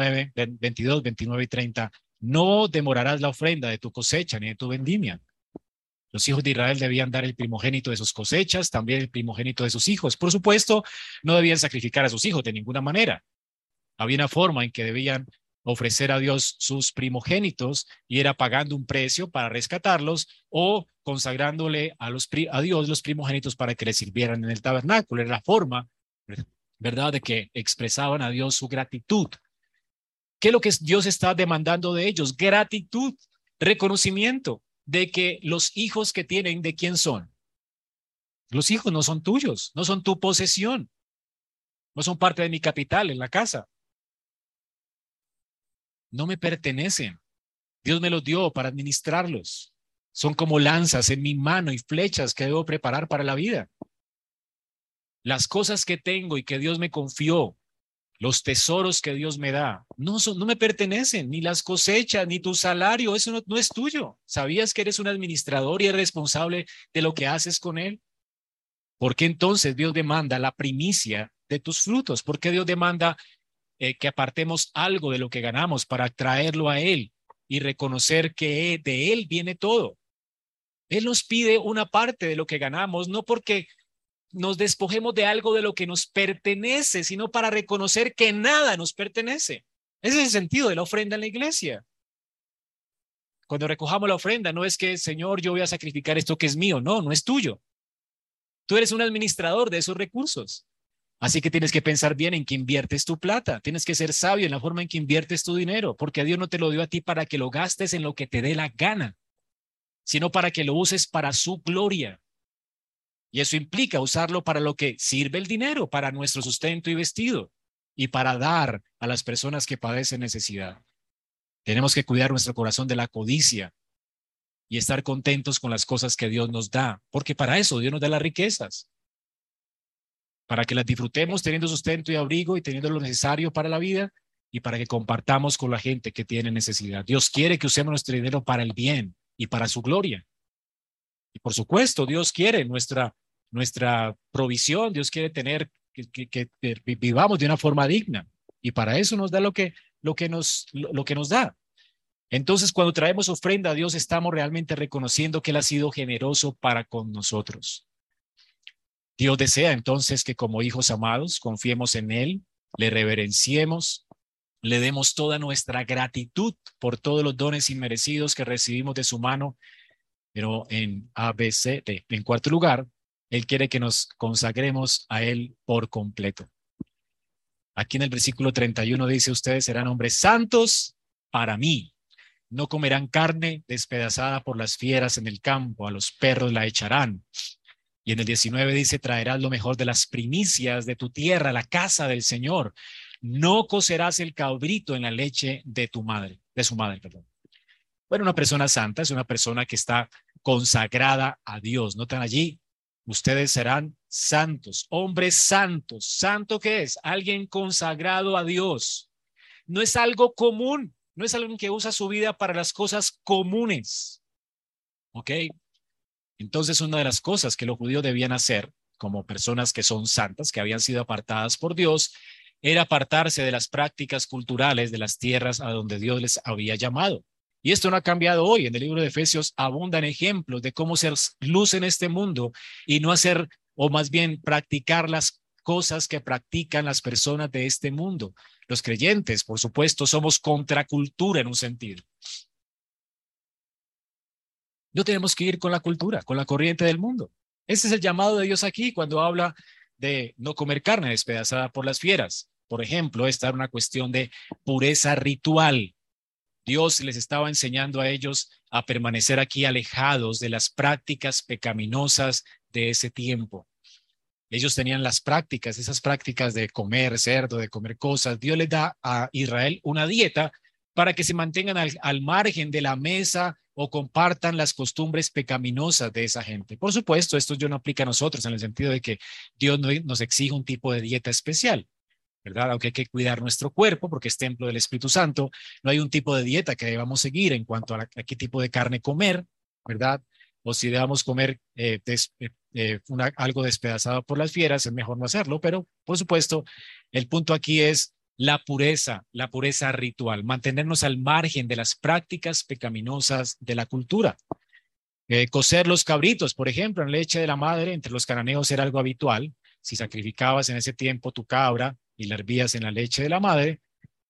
29 y 30, no demorarás la ofrenda de tu cosecha ni de tu vendimia. Los hijos de Israel debían dar el primogénito de sus cosechas, también el primogénito de sus hijos. Por supuesto, no debían sacrificar a sus hijos de ninguna manera. Había una forma en que debían ofrecer a Dios sus primogénitos y era pagando un precio para rescatarlos o consagrándole a Dios los primogénitos para que le sirvieran en el tabernáculo. Era la forma, ¿verdad?, de que expresaban a Dios su gratitud. ¿Qué es lo que Dios está demandando de ellos? Gratitud, reconocimiento de que los hijos que tienen, ¿de quién son? Los hijos no son tuyos, no son tu posesión, no son parte de mi capital en la casa. No me pertenecen. Dios me los dio para administrarlos. Son como lanzas en mi mano y flechas que debo preparar para la vida. Las cosas que tengo y que Dios me confió, los tesoros que Dios me da, no me pertenecen, ni las cosechas, ni tu salario, eso no es tuyo. ¿Sabías que eres un administrador y eres responsable de lo que haces con él? ¿Por qué entonces Dios demanda la primicia de tus frutos? ¿Por qué Dios demanda que apartemos algo de lo que ganamos para traerlo a Él y reconocer que de Él viene todo? Él nos pide una parte de lo que ganamos, no porque nos despojemos de algo de lo que nos pertenece, sino para reconocer que nada nos pertenece. Ese es el sentido de la ofrenda en la iglesia. Cuando recojamos la ofrenda, no es que, Señor, yo voy a sacrificar esto que es mío. No, no es tuyo. Tú eres un administrador de esos recursos. Así que tienes que pensar bien en que inviertes tu plata. Tienes que ser sabio en la forma en que inviertes tu dinero, porque Dios no te lo dio a ti para que lo gastes en lo que te dé la gana, sino para que lo uses para su gloria. Y eso implica usarlo para lo que sirve el dinero, para nuestro sustento y vestido, y para dar a las personas que padecen necesidad. Tenemos que cuidar nuestro corazón de la codicia y estar contentos con las cosas que Dios nos da, porque para eso Dios nos da las riquezas, para que las disfrutemos teniendo sustento y abrigo y teniendo lo necesario para la vida y para que compartamos con la gente que tiene necesidad. Dios quiere que usemos nuestro dinero para el bien y para su gloria. Y por supuesto, Dios quiere nuestra provisión, Dios quiere tener que vivamos de una forma digna y para eso nos da lo que nos da. Entonces, cuando traemos ofrenda a Dios, estamos realmente reconociendo que Él ha sido generoso para con nosotros. Dios desea entonces que como hijos amados confiemos en Él, le reverenciemos, le demos toda nuestra gratitud por todos los dones inmerecidos que recibimos de su mano. Pero en cuarto lugar, Él quiere que nos consagremos a Él por completo. Aquí en el versículo 31 dice, ustedes serán hombres santos para mí. No comerán carne despedazada por las fieras en el campo, a los perros la echarán. Y en el 19 dice, traerás lo mejor de las primicias de tu tierra, la casa del Señor. No cocerás el cabrito en la leche de su madre. Bueno, una persona santa es una persona que está consagrada a Dios. ¿Notan allí? Ustedes serán santos, hombres santos. ¿Santo qué es? Alguien consagrado a Dios. No es algo común, no es alguien que usa su vida para las cosas comunes. ¿Ok? Entonces, una de las cosas que los judíos debían hacer como personas que son santas, que habían sido apartadas por Dios, era apartarse de las prácticas culturales de las tierras a donde Dios les había llamado. Y esto no ha cambiado hoy. En el libro de Efesios abundan ejemplos de cómo ser luz en este mundo y no hacer, o más bien practicar las cosas que practican las personas de este mundo. Los creyentes, por supuesto, somos contracultura en un sentido. No tenemos que ir con la cultura, con la corriente del mundo. Ese es el llamado de Dios aquí cuando habla de no comer carne despedazada por las fieras. Por ejemplo, esta era una cuestión de pureza ritual. Dios les estaba enseñando a ellos a permanecer aquí alejados de las prácticas pecaminosas de ese tiempo. Ellos tenían esas prácticas de comer cerdo, de comer cosas. Dios les da a Israel una dieta para que se mantengan al margen de la mesa o compartan las costumbres pecaminosas de esa gente. Por supuesto, esto no aplica a nosotros en el sentido de que Dios no nos exige un tipo de dieta especial. ¿verdad? Aunque hay que cuidar nuestro cuerpo porque es templo del Espíritu Santo, no hay un tipo de dieta que debamos seguir en cuanto a qué tipo de carne comer, ¿verdad? O si debamos comer algo despedazado por las fieras, es mejor no hacerlo, pero por supuesto el punto aquí es la pureza ritual, mantenernos al margen de las prácticas pecaminosas de la cultura. Cocer los cabritos, por ejemplo, en leche de la madre, entre los cananeos era algo habitual. Si sacrificabas en ese tiempo tu cabra y la hervías en la leche de la madre,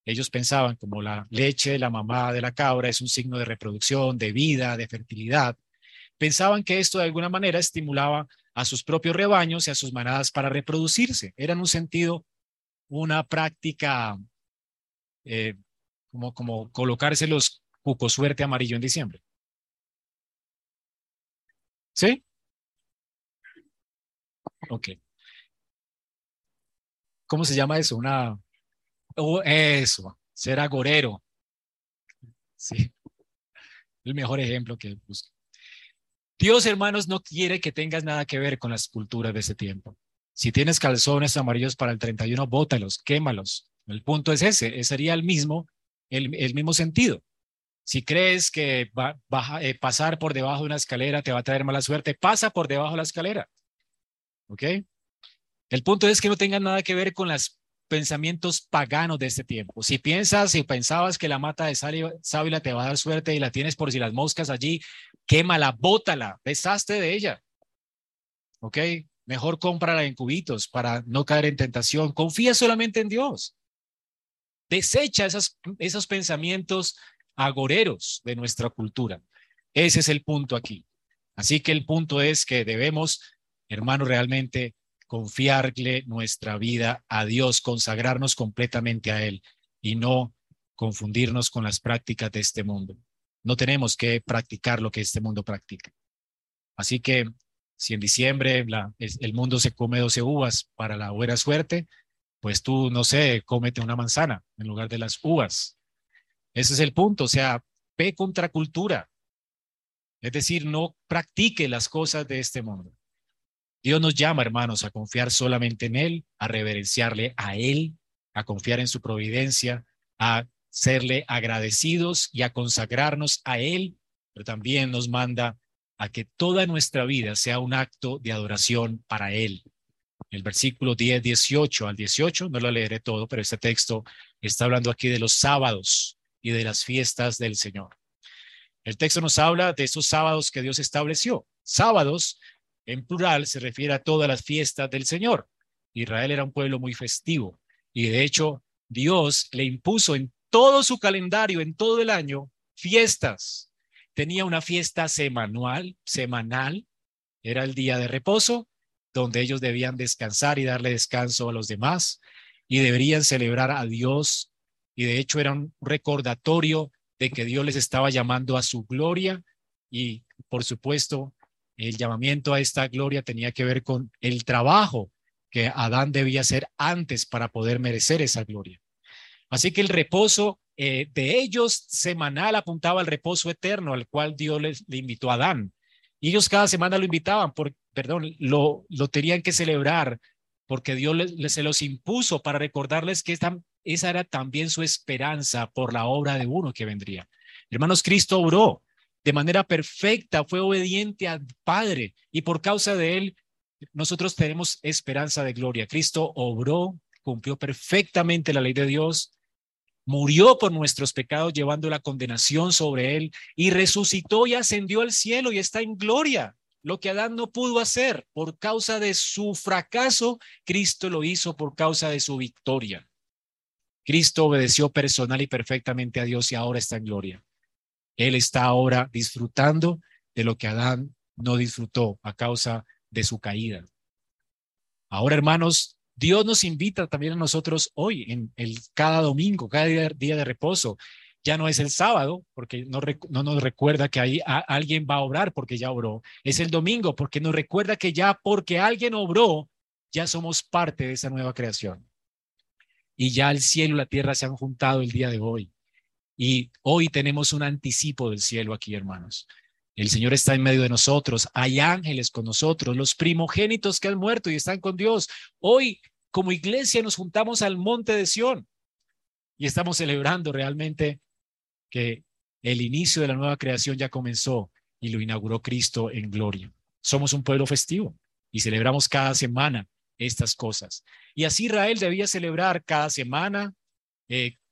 ellos pensaban como la leche de la mamá de la cabra es un signo de reproducción, de vida, de fertilidad. Pensaban que esto de alguna manera estimulaba a sus propios rebaños y a sus manadas para reproducirse. Era en un sentido una práctica como colocarse los cuco suerte amarillo en diciembre. ¿Sí? Ok. ¿Cómo se llama eso? Eso, ser agorero. Sí. El mejor ejemplo que busco. Dios, hermanos, no quiere que tengas nada que ver con las culturas de ese tiempo. Si tienes calzones amarillos para el 31, bótalos, quémalos. El punto es ese, sería el mismo sentido. Si crees que pasar por debajo de una escalera te va a traer mala suerte, pasa por debajo de la escalera. ¿Ok? El punto es que no tengan nada que ver con los pensamientos paganos de este tiempo. Si pensabas que la mata de sábila te va a dar suerte y la tienes por si las moscas allí, quémala, bótala, deshazte de ella. ¿Ok? Mejor cómprala en cubitos para no caer en tentación. Confía solamente en Dios. Desecha esos pensamientos agoreros de nuestra cultura. Ese es el punto aquí. Así que el punto es que debemos, hermanos, realmente confiarle nuestra vida a Dios, consagrarnos completamente a Él y no confundirnos con las prácticas de este mundo. No tenemos que practicar lo que este mundo practica. Así que si en diciembre el mundo se come 12 uvas para la buena suerte, pues tú, no sé, cómete una manzana en lugar de las uvas. Ese es el punto, o sea, ve contra cultura. Es decir, no practique las cosas de este mundo. Dios nos llama, hermanos, a confiar solamente en Él, a reverenciarle a Él, a confiar en su providencia, a serle agradecidos y a consagrarnos a Él, pero también nos manda a que toda nuestra vida sea un acto de adoración para Él. El versículo 10, 18 al 18, no lo leeré todo, pero este texto está hablando aquí de los sábados y de las fiestas del Señor. El texto nos habla de esos sábados que Dios estableció. Sábados, en plural, se refiere a todas las fiestas del Señor. Israel era un pueblo muy festivo y de hecho Dios le impuso en todo su calendario, en todo el año, fiestas. Tenía una fiesta semanal, era el día de reposo, donde ellos debían descansar y darle descanso a los demás y deberían celebrar a Dios. Y de hecho era un recordatorio de que Dios les estaba llamando a su gloria y, por supuesto, el llamamiento a esta gloria tenía que ver con el trabajo que Adán debía hacer antes para poder merecer esa gloria. Así que el reposo de ellos semanal apuntaba al reposo eterno al cual Dios le invitó a Adán. Y ellos cada semana lo invitaban, lo tenían que celebrar porque Dios se los impuso para recordarles que esa era también su esperanza por la obra de uno que vendría. Hermanos, Cristo obró de manera perfecta, fue obediente al Padre y por causa de él nosotros tenemos esperanza de gloria. Cristo obró, cumplió perfectamente la ley de Dios, murió por nuestros pecados llevando la condenación sobre él y resucitó y ascendió al cielo y está en gloria. Lo que Adán no pudo hacer por causa de su fracaso, Cristo lo hizo por causa de su victoria. Cristo obedeció personal y perfectamente a Dios y ahora está en gloria. Él está ahora disfrutando de lo que Adán no disfrutó a causa de su caída. Ahora, hermanos, Dios nos invita también a nosotros hoy, cada domingo, cada día de reposo. Ya no es el sábado, porque no nos recuerda que ahí alguien va a obrar porque ya obró. Es el domingo, porque nos recuerda que ya porque alguien obró, ya somos parte de esa nueva creación. Y ya el cielo y la tierra se han juntado el día de hoy. Y hoy tenemos un anticipo del cielo aquí, hermanos. El Señor está en medio de nosotros. Hay ángeles con nosotros, los primogénitos que han muerto y están con Dios. Hoy como iglesia nos juntamos al monte de Sión y estamos celebrando realmente que el inicio de la nueva creación ya comenzó y lo inauguró Cristo en gloria. Somos un pueblo festivo y celebramos cada semana estas cosas. Y así Israel debía celebrar cada semana,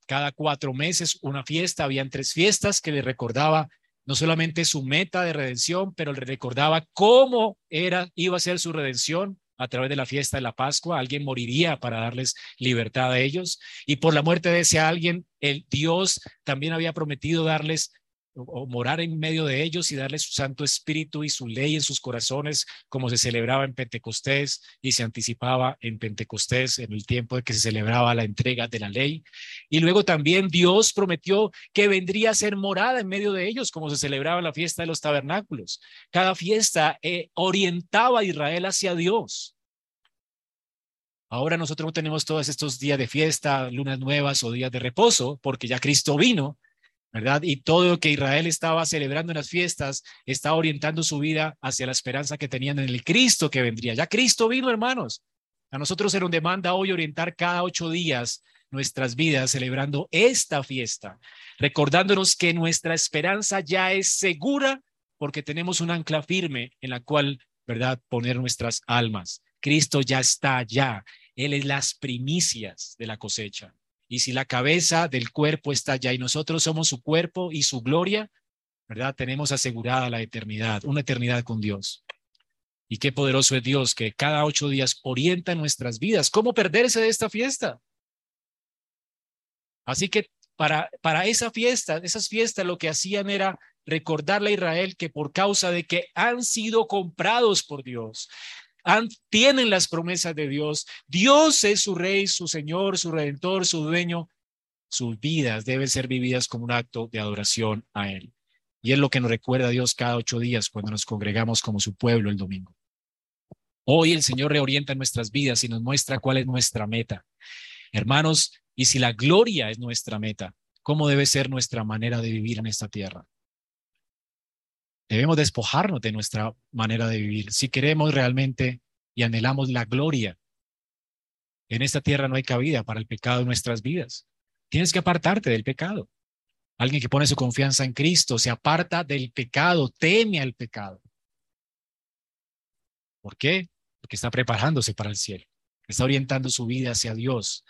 cada 4 meses una fiesta. Habían 3 fiestas que le recordaba no solamente su meta de redención, pero le recordaba cómo iba a ser su redención a través de la fiesta de la Pascua. Alguien moriría para darles libertad a ellos. Y por la muerte de ese alguien, el Dios también había prometido darles o morar en medio de ellos y darles su Santo Espíritu y su ley en sus corazones, como se celebraba en Pentecostés y se anticipaba en Pentecostés en el tiempo de que se celebraba la entrega de la ley. Y luego también Dios prometió que vendría a ser morada en medio de ellos, como se celebraba la fiesta de los tabernáculos. Cada fiesta orientaba a Israel hacia Dios. Ahora nosotros no tenemos todos estos días de fiesta, lunas nuevas o días de reposo, porque ya Cristo vino, ¿verdad? Y todo lo que Israel estaba celebrando en las fiestas está orientando su vida hacia la esperanza que tenían en el Cristo que vendría. Ya Cristo vino, hermanos. A nosotros se nos demanda hoy orientar cada 8 días nuestras vidas celebrando esta fiesta, recordándonos que nuestra esperanza ya es segura porque tenemos un ancla firme en la cual, ¿verdad?, poner nuestras almas. Cristo ya está allá. Él es las primicias de la cosecha. Y si la cabeza del cuerpo está allá y nosotros somos su cuerpo y su gloria, ¿verdad?, tenemos asegurada la eternidad, una eternidad con Dios. Y qué poderoso es Dios que cada 8 días orienta nuestras vidas. ¿Cómo perderse de esta fiesta? Así que para esa fiesta, esas fiestas lo que hacían era recordarle a Israel que por causa de que han sido comprados por Dios, tienen las promesas de Dios. Dios es su Rey, su Señor, su Redentor, su Dueño. Sus vidas deben ser vividas como un acto de adoración a Él. Y es lo que nos recuerda a Dios cada 8 días cuando nos congregamos como su pueblo el domingo. Hoy el Señor reorienta nuestras vidas y nos muestra cuál es nuestra meta. Hermanos, y si la gloria es nuestra meta, ¿cómo debe ser nuestra manera de vivir en esta tierra? Debemos despojarnos de nuestra manera de vivir. Si queremos realmente y anhelamos la gloria, en esta tierra no hay cabida para el pecado en nuestras vidas. Tienes que apartarte del pecado. Alguien que pone su confianza en Cristo se aparta del pecado, teme al pecado. ¿Por qué? Porque está preparándose para el cielo. Está orientando su vida hacia Dios.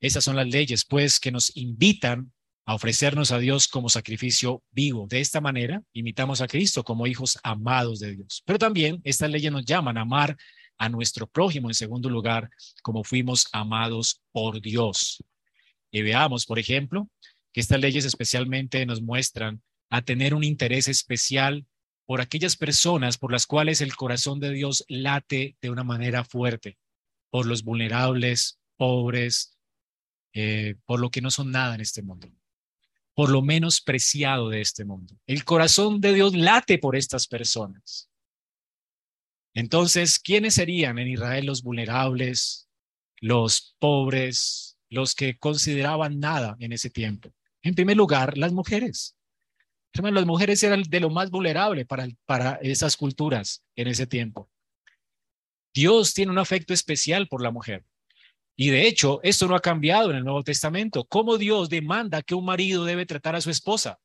Esas son las leyes, pues, que nos invitan a ofrecernos a Dios como sacrificio vivo. De esta manera, imitamos a Cristo como hijos amados de Dios. Pero también estas leyes nos llaman a amar a nuestro prójimo, en segundo lugar, como fuimos amados por Dios. Y veamos, por ejemplo, que estas leyes especialmente nos muestran a tener un interés especial por aquellas personas por las cuales el corazón de Dios late de una manera fuerte, por los vulnerables, pobres, por lo que no son nada en este mundo, por lo menos preciado de este mundo. El corazón de Dios late por estas personas. Entonces, ¿quiénes serían en Israel los vulnerables, los pobres, los que consideraban nada en ese tiempo? En primer lugar, las mujeres. Las mujeres eran de lo más vulnerable para esas culturas en ese tiempo. Dios tiene un afecto especial por la mujer. Y de hecho, esto no ha cambiado en el Nuevo Testamento. ¿Cómo Dios demanda que un marido debe tratar a su esposa?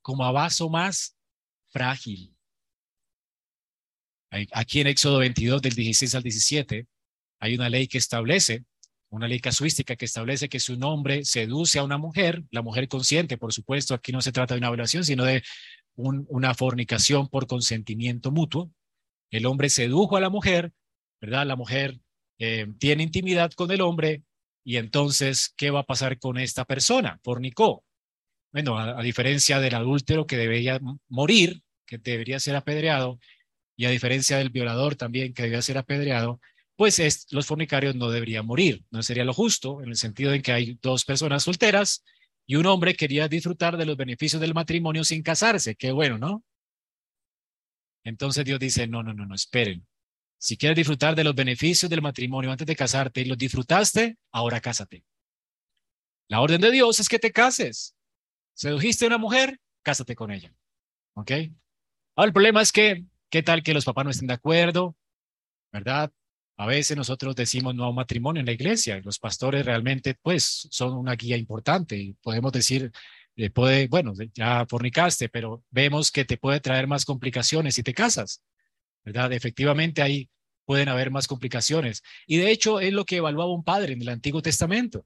Como a vaso más frágil. Aquí en Éxodo 22, del 16 al 17, hay una ley que establece, una ley casuística que establece que si un hombre seduce a una mujer, la mujer consiente, por supuesto, aquí no se trata de una violación, sino de una fornicación por consentimiento mutuo. El hombre sedujo a la mujer, ¿verdad? La mujer tiene intimidad con el hombre y entonces, ¿qué va a pasar con esta persona? Fornicó. Bueno, a diferencia del adúltero que debería morir, que debería ser apedreado, y a diferencia del violador también que debería ser apedreado, pues los fornicarios no deberían morir. No sería lo justo, en el sentido de que hay 2 personas solteras y un hombre quería disfrutar de los beneficios del matrimonio sin casarse. Qué bueno, ¿no? Entonces Dios dice, no, esperen. Si quieres disfrutar de los beneficios del matrimonio antes de casarte y los disfrutaste, ahora cásate. La orden de Dios es que te cases. Sedujiste a una mujer, cásate con ella. ¿Ok? Ahora el problema es que, ¿qué tal que los papás no estén de acuerdo? ¿Verdad? A veces nosotros decimos no a un matrimonio en la iglesia. Los pastores realmente, pues, son una guía importante. Y podemos decir, bueno, ya fornicaste, pero vemos que te puede traer más complicaciones si te casas, ¿verdad? Efectivamente, ahí pueden haber más complicaciones. Y de hecho, es lo que evaluaba un padre en el Antiguo Testamento.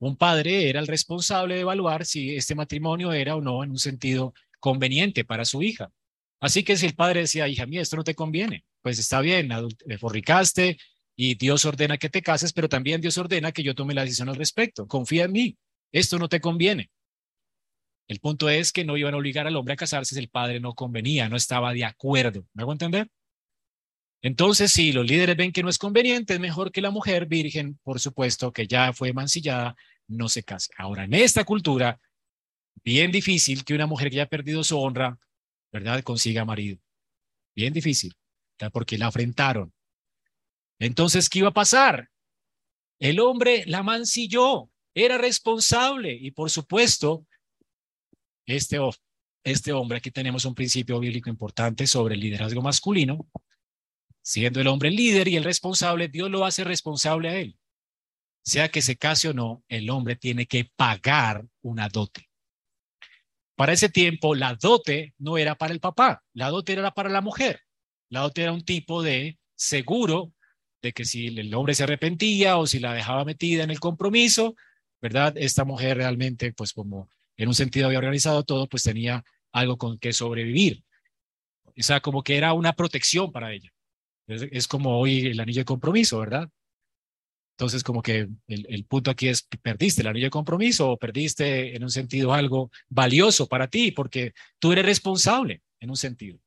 Un padre era el responsable de evaluar si este matrimonio era o no en un sentido conveniente para su hija. Así que si el padre decía, hija mía, esto no te conviene, pues está bien, fornicaste y Dios ordena que te cases, pero también Dios ordena que yo tome la decisión al respecto. Confía en mí, esto no te conviene. El punto es que no iban a obligar al hombre a casarse si el padre no convenía, no estaba de acuerdo. ¿Me hago entender? Entonces, si los líderes ven que no es conveniente, es mejor que la mujer virgen, por supuesto, que ya fue mancillada, no se case. Ahora, en esta cultura, bien difícil que una mujer que ya ha perdido su honra, ¿verdad?, consiga marido. Bien difícil, porque la afrentaron. Entonces, ¿qué iba a pasar? El hombre la mancilló, era responsable y, por supuesto, este hombre, aquí tenemos un principio bíblico importante sobre el liderazgo masculino. Siendo el hombre el líder y el responsable, Dios lo hace responsable a él. Sea que se case o no, el hombre tiene que pagar una dote. Para ese tiempo, la dote no era para el papá, la dote era para la mujer. La dote era un tipo de seguro de que si el hombre se arrepentía o si la dejaba metida en el compromiso, ¿verdad? Esta mujer realmente, pues como en un sentido había organizado todo, pues tenía algo con que sobrevivir. O sea, como que era una protección para ella. Es como hoy el anillo de compromiso, ¿verdad? Entonces, como que el punto aquí es que perdiste el anillo de compromiso o perdiste en un sentido algo valioso para ti porque tú eres responsable en un sentido.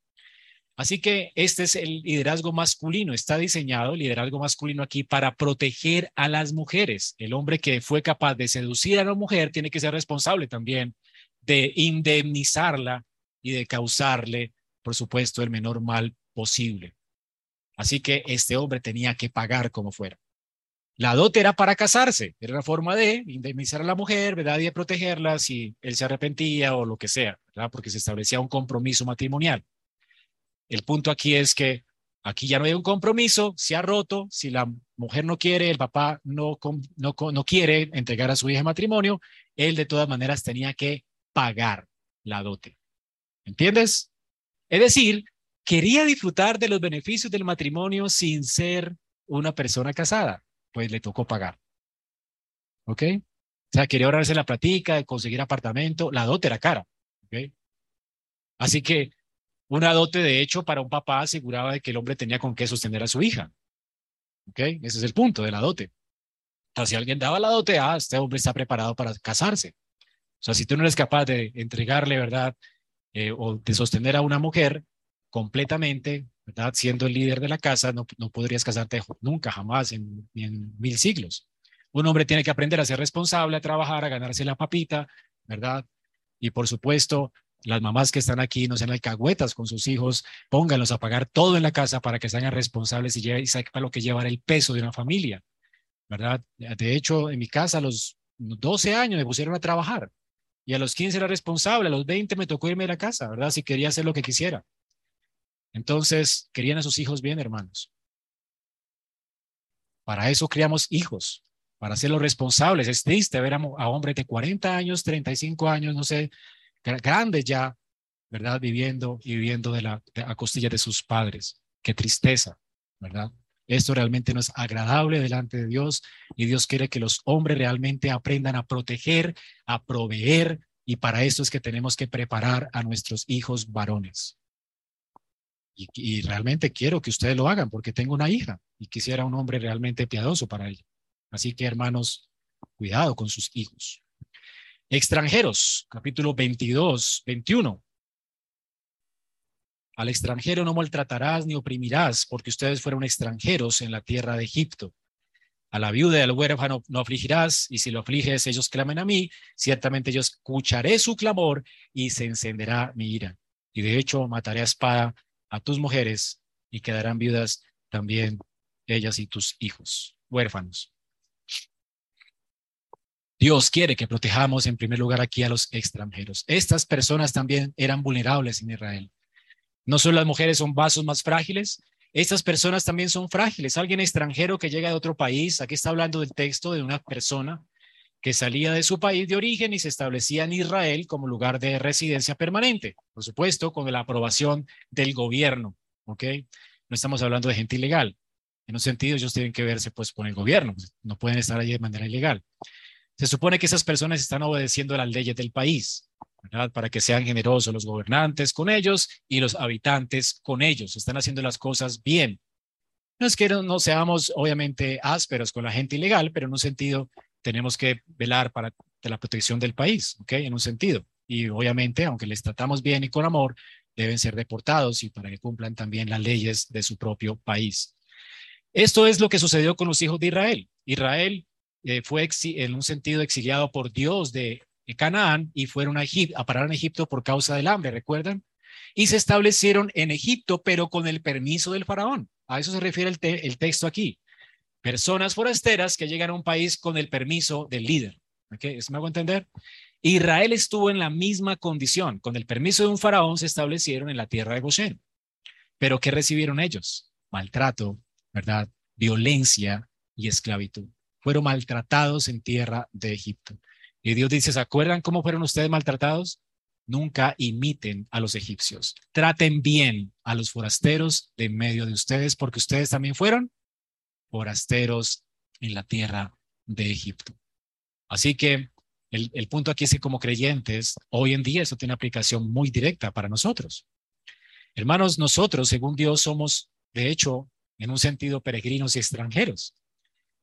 Así que este es el liderazgo masculino. Está diseñado el liderazgo masculino aquí para proteger a las mujeres. El hombre que fue capaz de seducir a la mujer tiene que ser responsable también de indemnizarla y de causarle, por supuesto, el menor mal posible. Así que este hombre tenía que pagar como fuera. La dote era para casarse, era una forma de indemnizar a la mujer, ¿verdad? Y de protegerla si él se arrepentía o lo que sea, ¿verdad? Porque se establecía un compromiso matrimonial. El punto aquí es que aquí ya no hay un compromiso, se ha roto, si la mujer no quiere, el papá no quiere entregar a su hija en matrimonio, él de todas maneras tenía que pagar la dote. ¿Entiendes? Es decir, quería disfrutar de los beneficios del matrimonio sin ser una persona casada, pues le tocó pagar. ¿Ok? O sea, quería ahorrarse la platica, conseguir apartamento, la dote era cara. ¿Ok? Así que una dote, de hecho, para un papá aseguraba de que el hombre tenía con qué sostener a su hija. ¿Ok? Ese es el punto de la dote. O sea, si alguien daba la dote, este hombre está preparado para casarse. O sea, si tú no eres capaz de entregarle, ¿verdad? O de sostener a una mujer completamente, ¿verdad? Siendo el líder de la casa, no podrías casarte nunca, jamás, ni en 1000 siglos. Un hombre tiene que aprender a ser responsable, a trabajar, a ganarse la papita, ¿verdad? Y por supuesto, las mamás que están aquí no sean alcahuetas con sus hijos, pónganlos a pagar todo en la casa para que sean responsables y sepan lo que llevar el peso de una familia, ¿verdad? De hecho, en mi casa a los 12 años me pusieron a trabajar y a los 15 era responsable, a los 20 me tocó irme de la casa, ¿verdad? Si quería hacer lo que quisiera. Entonces, querían a sus hijos bien, hermanos. Para eso criamos hijos, para serlos responsables. Es triste ver a hombres de 40 años, 35 años, no sé, grandes ya, ¿verdad? Viviendo a costillas de sus padres. Qué tristeza, ¿verdad? Esto realmente no es agradable delante de Dios y Dios quiere que los hombres realmente aprendan a proteger, a proveer y para eso es que tenemos que preparar a nuestros hijos varones. Y realmente quiero que ustedes lo hagan porque tengo una hija y quisiera un hombre realmente piadoso para ella. Así que, hermanos, cuidado con sus hijos. Extranjeros, capítulo 22, 21. Al extranjero no maltratarás ni oprimirás porque ustedes fueron extranjeros en la tierra de Egipto. A la viuda y al huérfano no afligirás y si lo afliges ellos clamen a mí, ciertamente yo escucharé su clamor y se encenderá mi ira. Y de hecho mataré a espada a tus mujeres y quedarán viudas también ellas y tus hijos, huérfanos. Dios quiere que protejamos en primer lugar aquí a los extranjeros. Estas personas también eran vulnerables en Israel. No solo las mujeres son vasos más frágiles, Estas personas también son frágiles. Alguien extranjero que llega de otro país, aquí está hablando del texto de una persona que salía de su país de origen y se establecía en Israel como lugar de residencia permanente, por supuesto, con la aprobación del gobierno, ¿ok? No estamos hablando de gente ilegal. En un sentido, ellos tienen que verse pues con el gobierno, no pueden estar allí de manera ilegal. Se supone que esas personas están obedeciendo las leyes del país, ¿verdad? Para que sean generosos los gobernantes con ellos y los habitantes con ellos. Están haciendo las cosas bien. No es que no seamos, obviamente, ásperos con la gente ilegal, pero en un sentido tenemos que velar para la protección del país, ¿ok? En un sentido. Y obviamente, aunque les tratamos bien y con amor, deben ser deportados y para que cumplan también las leyes de su propio país. Esto es lo que sucedió con los hijos de Israel. Israel fue en un sentido exiliado por Dios de Canaán y fueron a parar en Egipto por causa del hambre, ¿recuerdan? Y se establecieron en Egipto, pero con el permiso del faraón. A eso se refiere el texto aquí. Personas forasteras que llegan a un país con el permiso del líder. ¿Okay? ¿Eso me hago entender? Israel estuvo en la misma condición. Con el permiso de un faraón se establecieron en la tierra de Goshen. ¿Pero qué recibieron ellos? Maltrato, ¿verdad? Violencia y esclavitud. Fueron maltratados en tierra de Egipto. Y Dios dice, ¿se acuerdan cómo fueron ustedes maltratados? Nunca imiten a los egipcios. Traten bien a los forasteros de en medio de ustedes, porque ustedes también fueron forasteros en la tierra de Egipto. Así que el punto aquí es que como creyentes, hoy en día eso tiene aplicación muy directa para nosotros. Hermanos, nosotros, según Dios, somos, de hecho, en un sentido, peregrinos y extranjeros.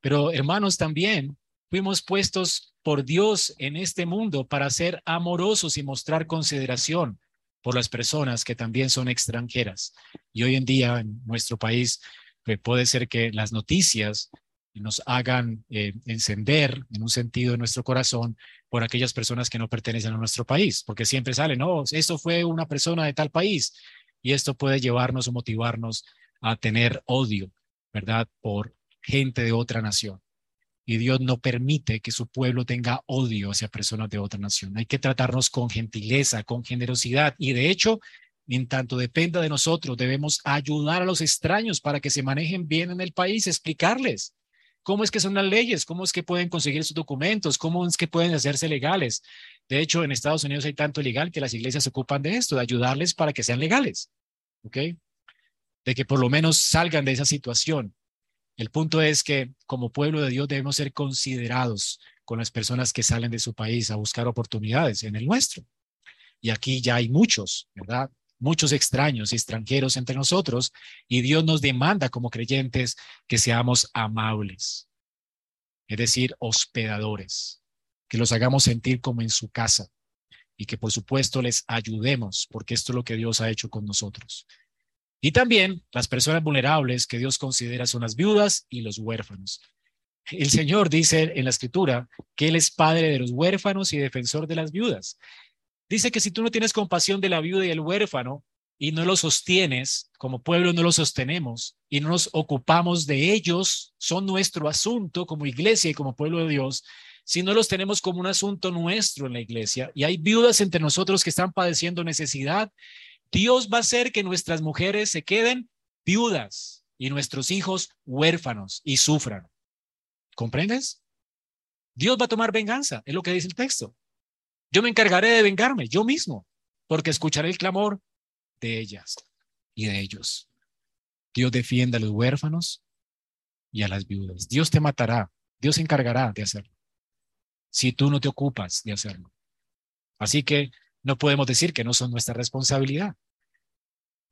Pero, hermanos, también fuimos puestos por Dios en este mundo para ser amorosos y mostrar consideración por las personas que también son extranjeras. Y hoy en día en nuestro país pues puede ser que las noticias nos hagan encender en un sentido de nuestro corazón por aquellas personas que no pertenecen a nuestro país, porque siempre sale, no, esto fue una persona de tal país y esto puede llevarnos o motivarnos a tener odio, ¿verdad? Por gente de otra nación. Y Dios no permite que su pueblo tenga odio hacia personas de otra nación. Hay que tratarnos con gentileza, con generosidad. Y de hecho, en tanto dependa de nosotros, debemos ayudar a los extraños para que se manejen bien en el país, explicarles cómo es que son las leyes, cómo es que pueden conseguir sus documentos, cómo es que pueden hacerse legales. De hecho, en Estados Unidos hay tanto ilegal que las iglesias se ocupan de esto, de ayudarles para que sean legales. ¿Ok? De que por lo menos salgan de esa situación. El punto es que como pueblo de Dios debemos ser considerados con las personas que salen de su país a buscar oportunidades en el nuestro. Y aquí ya hay muchos, ¿verdad? Muchos extraños y extranjeros entre nosotros y Dios nos demanda como creyentes que seamos amables, es decir, hospedadores, que los hagamos sentir como en su casa y que por supuesto les ayudemos porque esto es lo que Dios ha hecho con nosotros. Y también las personas vulnerables que Dios considera son las viudas y los huérfanos. El Señor dice en la Escritura que Él es padre de los huérfanos y defensor de las viudas. Dice que si tú no tienes compasión de la viuda y el huérfano y no los sostienes, como pueblo no los sostenemos y no nos ocupamos de ellos, son nuestro asunto como iglesia y como pueblo de Dios, si no los tenemos como un asunto nuestro en la iglesia y hay viudas entre nosotros que están padeciendo necesidad, Dios va a hacer que nuestras mujeres se queden viudas y nuestros hijos huérfanos y sufran. ¿Comprendes? Dios va a tomar venganza, es lo que dice el texto. Yo me encargaré de vengarme yo mismo, porque escucharé el clamor de ellas y de ellos. Dios defiende a los huérfanos y a las viudas. Dios te matará, Dios se encargará de hacerlo, si tú no te ocupas de hacerlo. Así que no podemos decir que no son nuestra responsabilidad.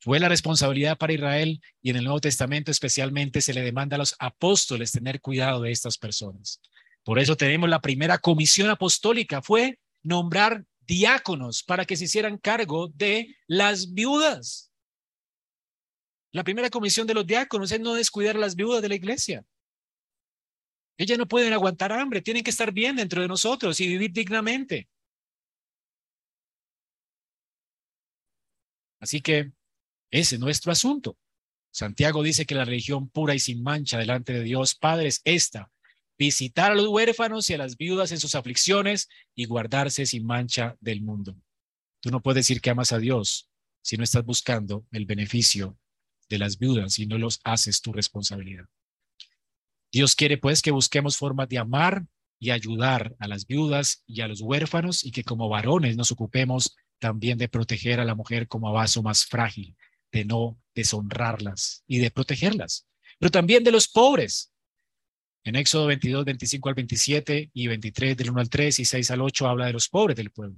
Fue la responsabilidad para Israel y en el Nuevo Testamento especialmente se le demanda a los apóstoles tener cuidado de estas personas. Por eso tenemos la primera comisión apostólica, fue nombrar diáconos para que se hicieran cargo de las viudas. La primera comisión de los diáconos es no descuidar a las viudas de la iglesia. Ellas no pueden aguantar hambre, tienen que estar bien dentro de nosotros y vivir dignamente. Así que ese es nuestro asunto. Santiago dice que la religión pura y sin mancha delante de Dios Padre es esta: visitar a los huérfanos y a las viudas en sus aflicciones y guardarse sin mancha del mundo. Tú no puedes decir que amas a Dios si no estás buscando el beneficio de las viudas y no los haces tu responsabilidad. Dios quiere pues que busquemos formas de amar y ayudar a las viudas y a los huérfanos, y que como varones nos ocupemos también de proteger a la mujer como vaso más frágil, de no deshonrarlas y de protegerlas, pero también de los pobres. En Éxodo 22, 25 al 27 y 23 del 1 al 3 y 6 al 8 habla de los pobres del pueblo.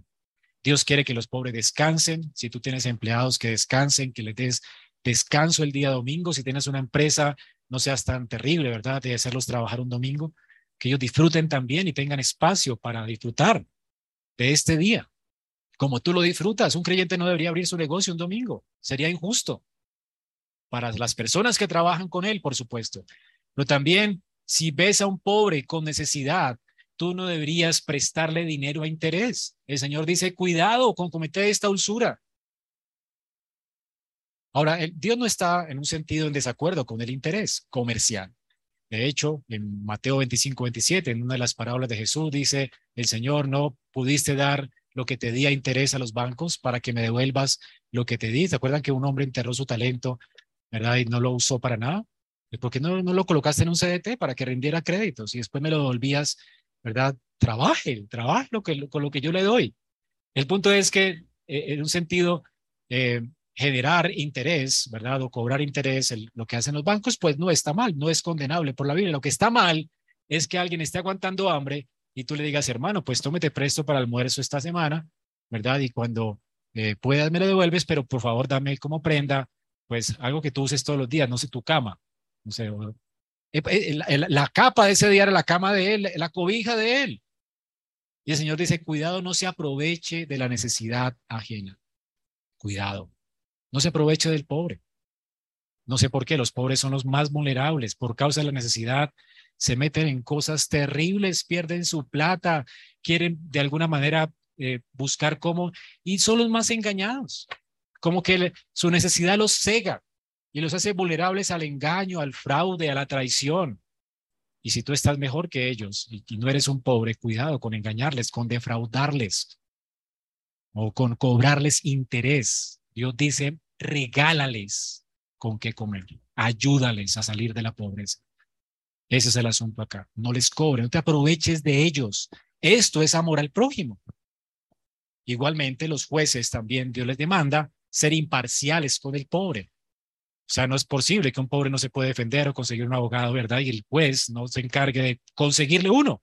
Dios quiere que los pobres descansen. Si tú tienes empleados, que descansen, que les des descanso el día domingo. Si tienes una empresa, no seas tan terrible, ¿verdad?, de hacerlos trabajar un domingo, que ellos disfruten también y tengan espacio para disfrutar de este día, como tú lo disfrutas. Un creyente no debería abrir su negocio un domingo, sería injusto para las personas que trabajan con él, por supuesto. Pero también, si ves a un pobre con necesidad, tú no deberías prestarle dinero a interés. El Señor dice, cuidado con cometer esta usura. Ahora, Dios no está en un sentido en desacuerdo con el interés comercial. De hecho, en Mateo 25, 27, en una de las parábolas de Jesús, dice, el Señor, no pudiste dar lo que te di a interés a los bancos para que me devuelvas lo que te di. ¿Se acuerdan que un hombre enterró su talento, verdad, y no lo usó para nada? ¿Por qué no lo colocaste en un CDT para que rindiera créditos y después me lo devolvías, verdad? Trabaje con lo que yo le doy. El punto es que, en un sentido, generar interés, ¿verdad?, o cobrar interés, lo que hacen los bancos, pues no está mal, no es condenable por la Biblia. Lo que está mal es que alguien esté aguantando hambre y tú le digas, hermano, pues tómate presto para el almuerzo esta semana, ¿verdad? Y cuando puedas me lo devuelves, pero por favor dame como prenda, pues algo que tú uses todos los días, no sé, tu cama. No sé, la capa de ese día era la cama de él, la cobija de él. Y el Señor dice, cuidado, no se aproveche de la necesidad ajena. Cuidado, no se aproveche del pobre. No sé por qué, los pobres son los más vulnerables. Por causa de la necesidad se meten en cosas terribles, pierden su plata, quieren de alguna manera buscar cómo, y son los más engañados. Como que su necesidad los cega y los hace vulnerables al engaño, al fraude, a la traición. Y si tú estás mejor que ellos y no eres un pobre, cuidado con engañarles, con defraudarles o con cobrarles interés. Dios dice, regálales con qué comer, ayúdales a salir de la pobreza. Ese es el asunto acá. No les cobres, no te aproveches de ellos. Esto es amor al prójimo. Igualmente, los jueces también, Dios les demanda ser imparciales con el pobre. O sea, no es posible que un pobre no se pueda defender o conseguir un abogado, ¿verdad? Y el juez no se encargue de conseguirle uno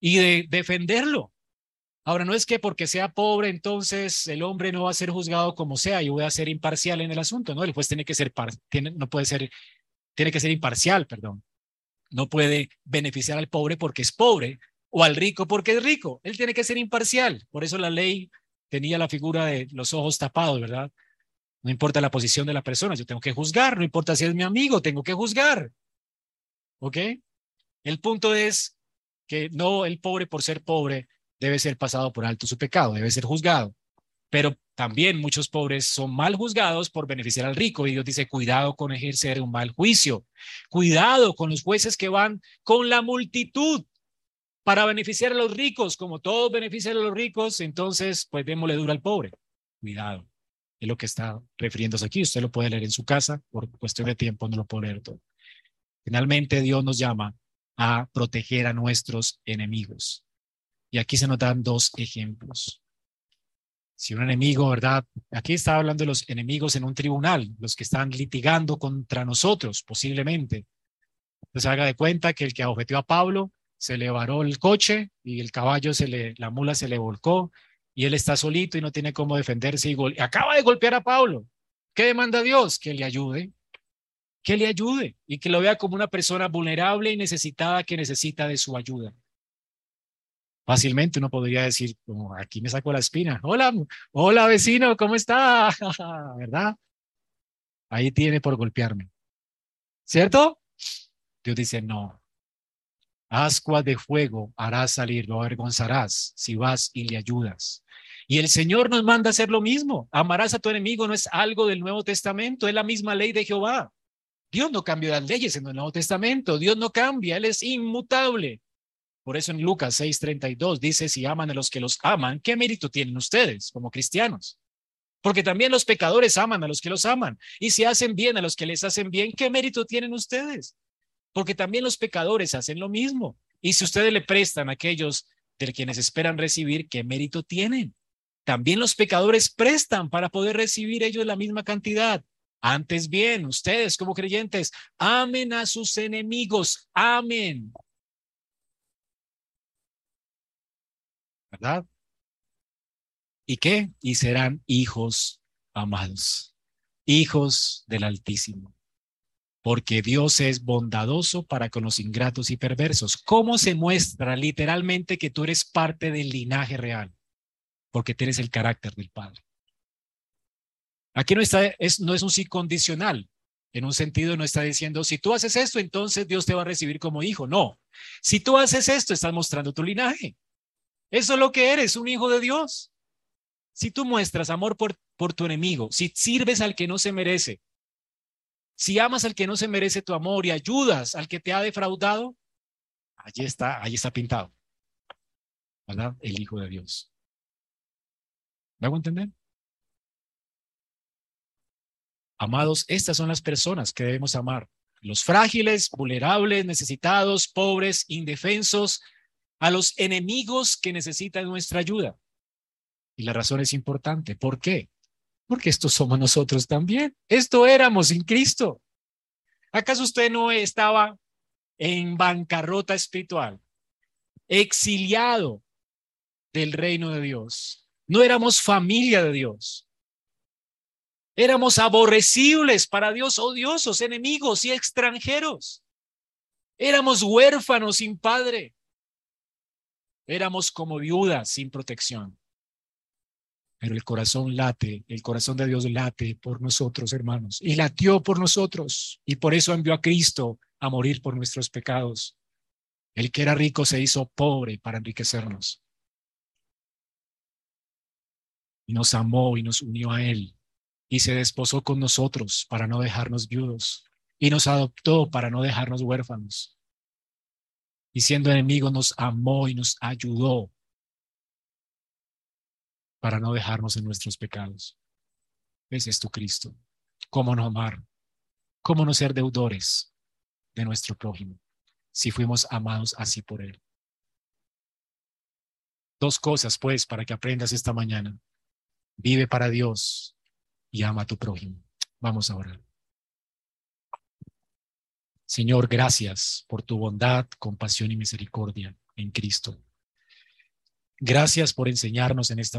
y de defenderlo. Ahora, no es que porque sea pobre, entonces el hombre no va a ser juzgado como sea. Yo voy a ser imparcial en el asunto, ¿no? El juez tiene que ser, tiene que ser imparcial, perdón. No puede beneficiar al pobre porque es pobre o al rico porque es rico. Él tiene que ser imparcial. Por eso la ley tenía la figura de los ojos tapados, ¿verdad? No importa la posición de la persona, yo tengo que juzgar. No importa si es mi amigo, tengo que juzgar. ¿Ok? El punto es que no el pobre por ser pobre debe ser pasado por alto su pecado, debe ser juzgado. Pero también muchos pobres son mal juzgados por beneficiar al rico. Y Dios dice, cuidado con ejercer un mal juicio. Cuidado con los jueces que van con la multitud para beneficiar a los ricos. Como todos benefician a los ricos, entonces pues démosle duro al pobre. Cuidado. Es lo que está refiriéndose aquí. Usted lo puede leer en su casa. Por cuestión de tiempo no lo puedo leer todo. Finalmente, Dios nos llama a proteger a nuestros enemigos. Y aquí se nos dan dos ejemplos. Si un enemigo, ¿verdad? Aquí está hablando de los enemigos en un tribunal, los que están litigando contra nosotros, posiblemente. Entonces haga de cuenta que el que abofeteó a Pablo se le varó el coche y el caballo, la mula se le volcó. Y él está solito y no tiene cómo defenderse. Y acaba de golpear a Pablo. ¿Qué demanda Dios? Que le ayude. Que le ayude. Y que lo vea como una persona vulnerable y necesitada que necesita de su ayuda. Fácilmente uno podría decir, como aquí me sacó la espina. Hola vecino, ¿cómo está? ¿Verdad? Ahí tiene por golpearme. ¿Cierto? Dios dice, no. Ascuas de fuego harás salir, lo avergonzarás si vas y le ayudas. Y el Señor nos manda a hacer lo mismo. Amarás a tu enemigo no es algo del Nuevo Testamento, es la misma ley de Jehová. Dios no cambió las leyes en el Nuevo Testamento. Dios no cambia, Él es inmutable. Por eso en Lucas 6:32 dice, si aman a los que los aman, ¿qué mérito tienen ustedes como cristianos? Porque también los pecadores aman a los que los aman. Y si hacen bien a los que les hacen bien, ¿qué mérito tienen ustedes? Porque también los pecadores hacen lo mismo. Y si ustedes le prestan a aquellos de quienes esperan recibir, ¿qué mérito tienen? También los pecadores prestan para poder recibir ellos la misma cantidad. Antes bien, ustedes como creyentes, amen a sus enemigos. Amen. ¿Verdad? ¿Y qué? Y serán hijos amados, hijos del Altísimo. Porque Dios es bondadoso para con los ingratos y perversos. ¿Cómo se muestra literalmente que tú eres parte del linaje real? Porque tienes el carácter del Padre. Aquí no es un sí condicional. En un sentido no está diciendo, si tú haces esto, entonces Dios te va a recibir como hijo. No. Si tú haces esto, estás mostrando tu linaje. Eso es lo que eres, un hijo de Dios. Si tú muestras amor por tu enemigo, si sirves al que no se merece, si amas al que no se merece tu amor y ayudas al que te ha defraudado, allí está pintado, ¿verdad? El Hijo de Dios. ¿Me hago entender? Amados, estas son las personas que debemos amar. Los frágiles, vulnerables, necesitados, pobres, indefensos, a los enemigos que necesitan nuestra ayuda. Y la razón es importante. ¿Por qué? Porque estos somos nosotros también. Esto éramos sin Cristo. ¿Acaso usted no estaba en bancarrota espiritual? Exiliado del reino de Dios. No éramos familia de Dios. Éramos aborrecibles para Dios, odiosos, enemigos y extranjeros. Éramos huérfanos sin padre. Éramos como viudas sin protección. Pero el corazón de Dios late por nosotros, hermanos. Y latió por nosotros. Y por eso envió a Cristo a morir por nuestros pecados. El que era rico se hizo pobre para enriquecernos. Y nos amó y nos unió a Él. Y se desposó con nosotros para no dejarnos viudos. Y nos adoptó para no dejarnos huérfanos. Y siendo enemigos nos amó y nos ayudó para no dejarnos en nuestros pecados. Ese es tu Cristo. ¿Cómo no amar? ¿Cómo no ser deudores de nuestro prójimo si fuimos amados así por Él? Dos cosas, pues, para que aprendas esta mañana. Vive para Dios y ama a tu prójimo. Vamos a orar. Señor, gracias por tu bondad, compasión y misericordia en Cristo. Gracias por enseñarnos en esta mañana.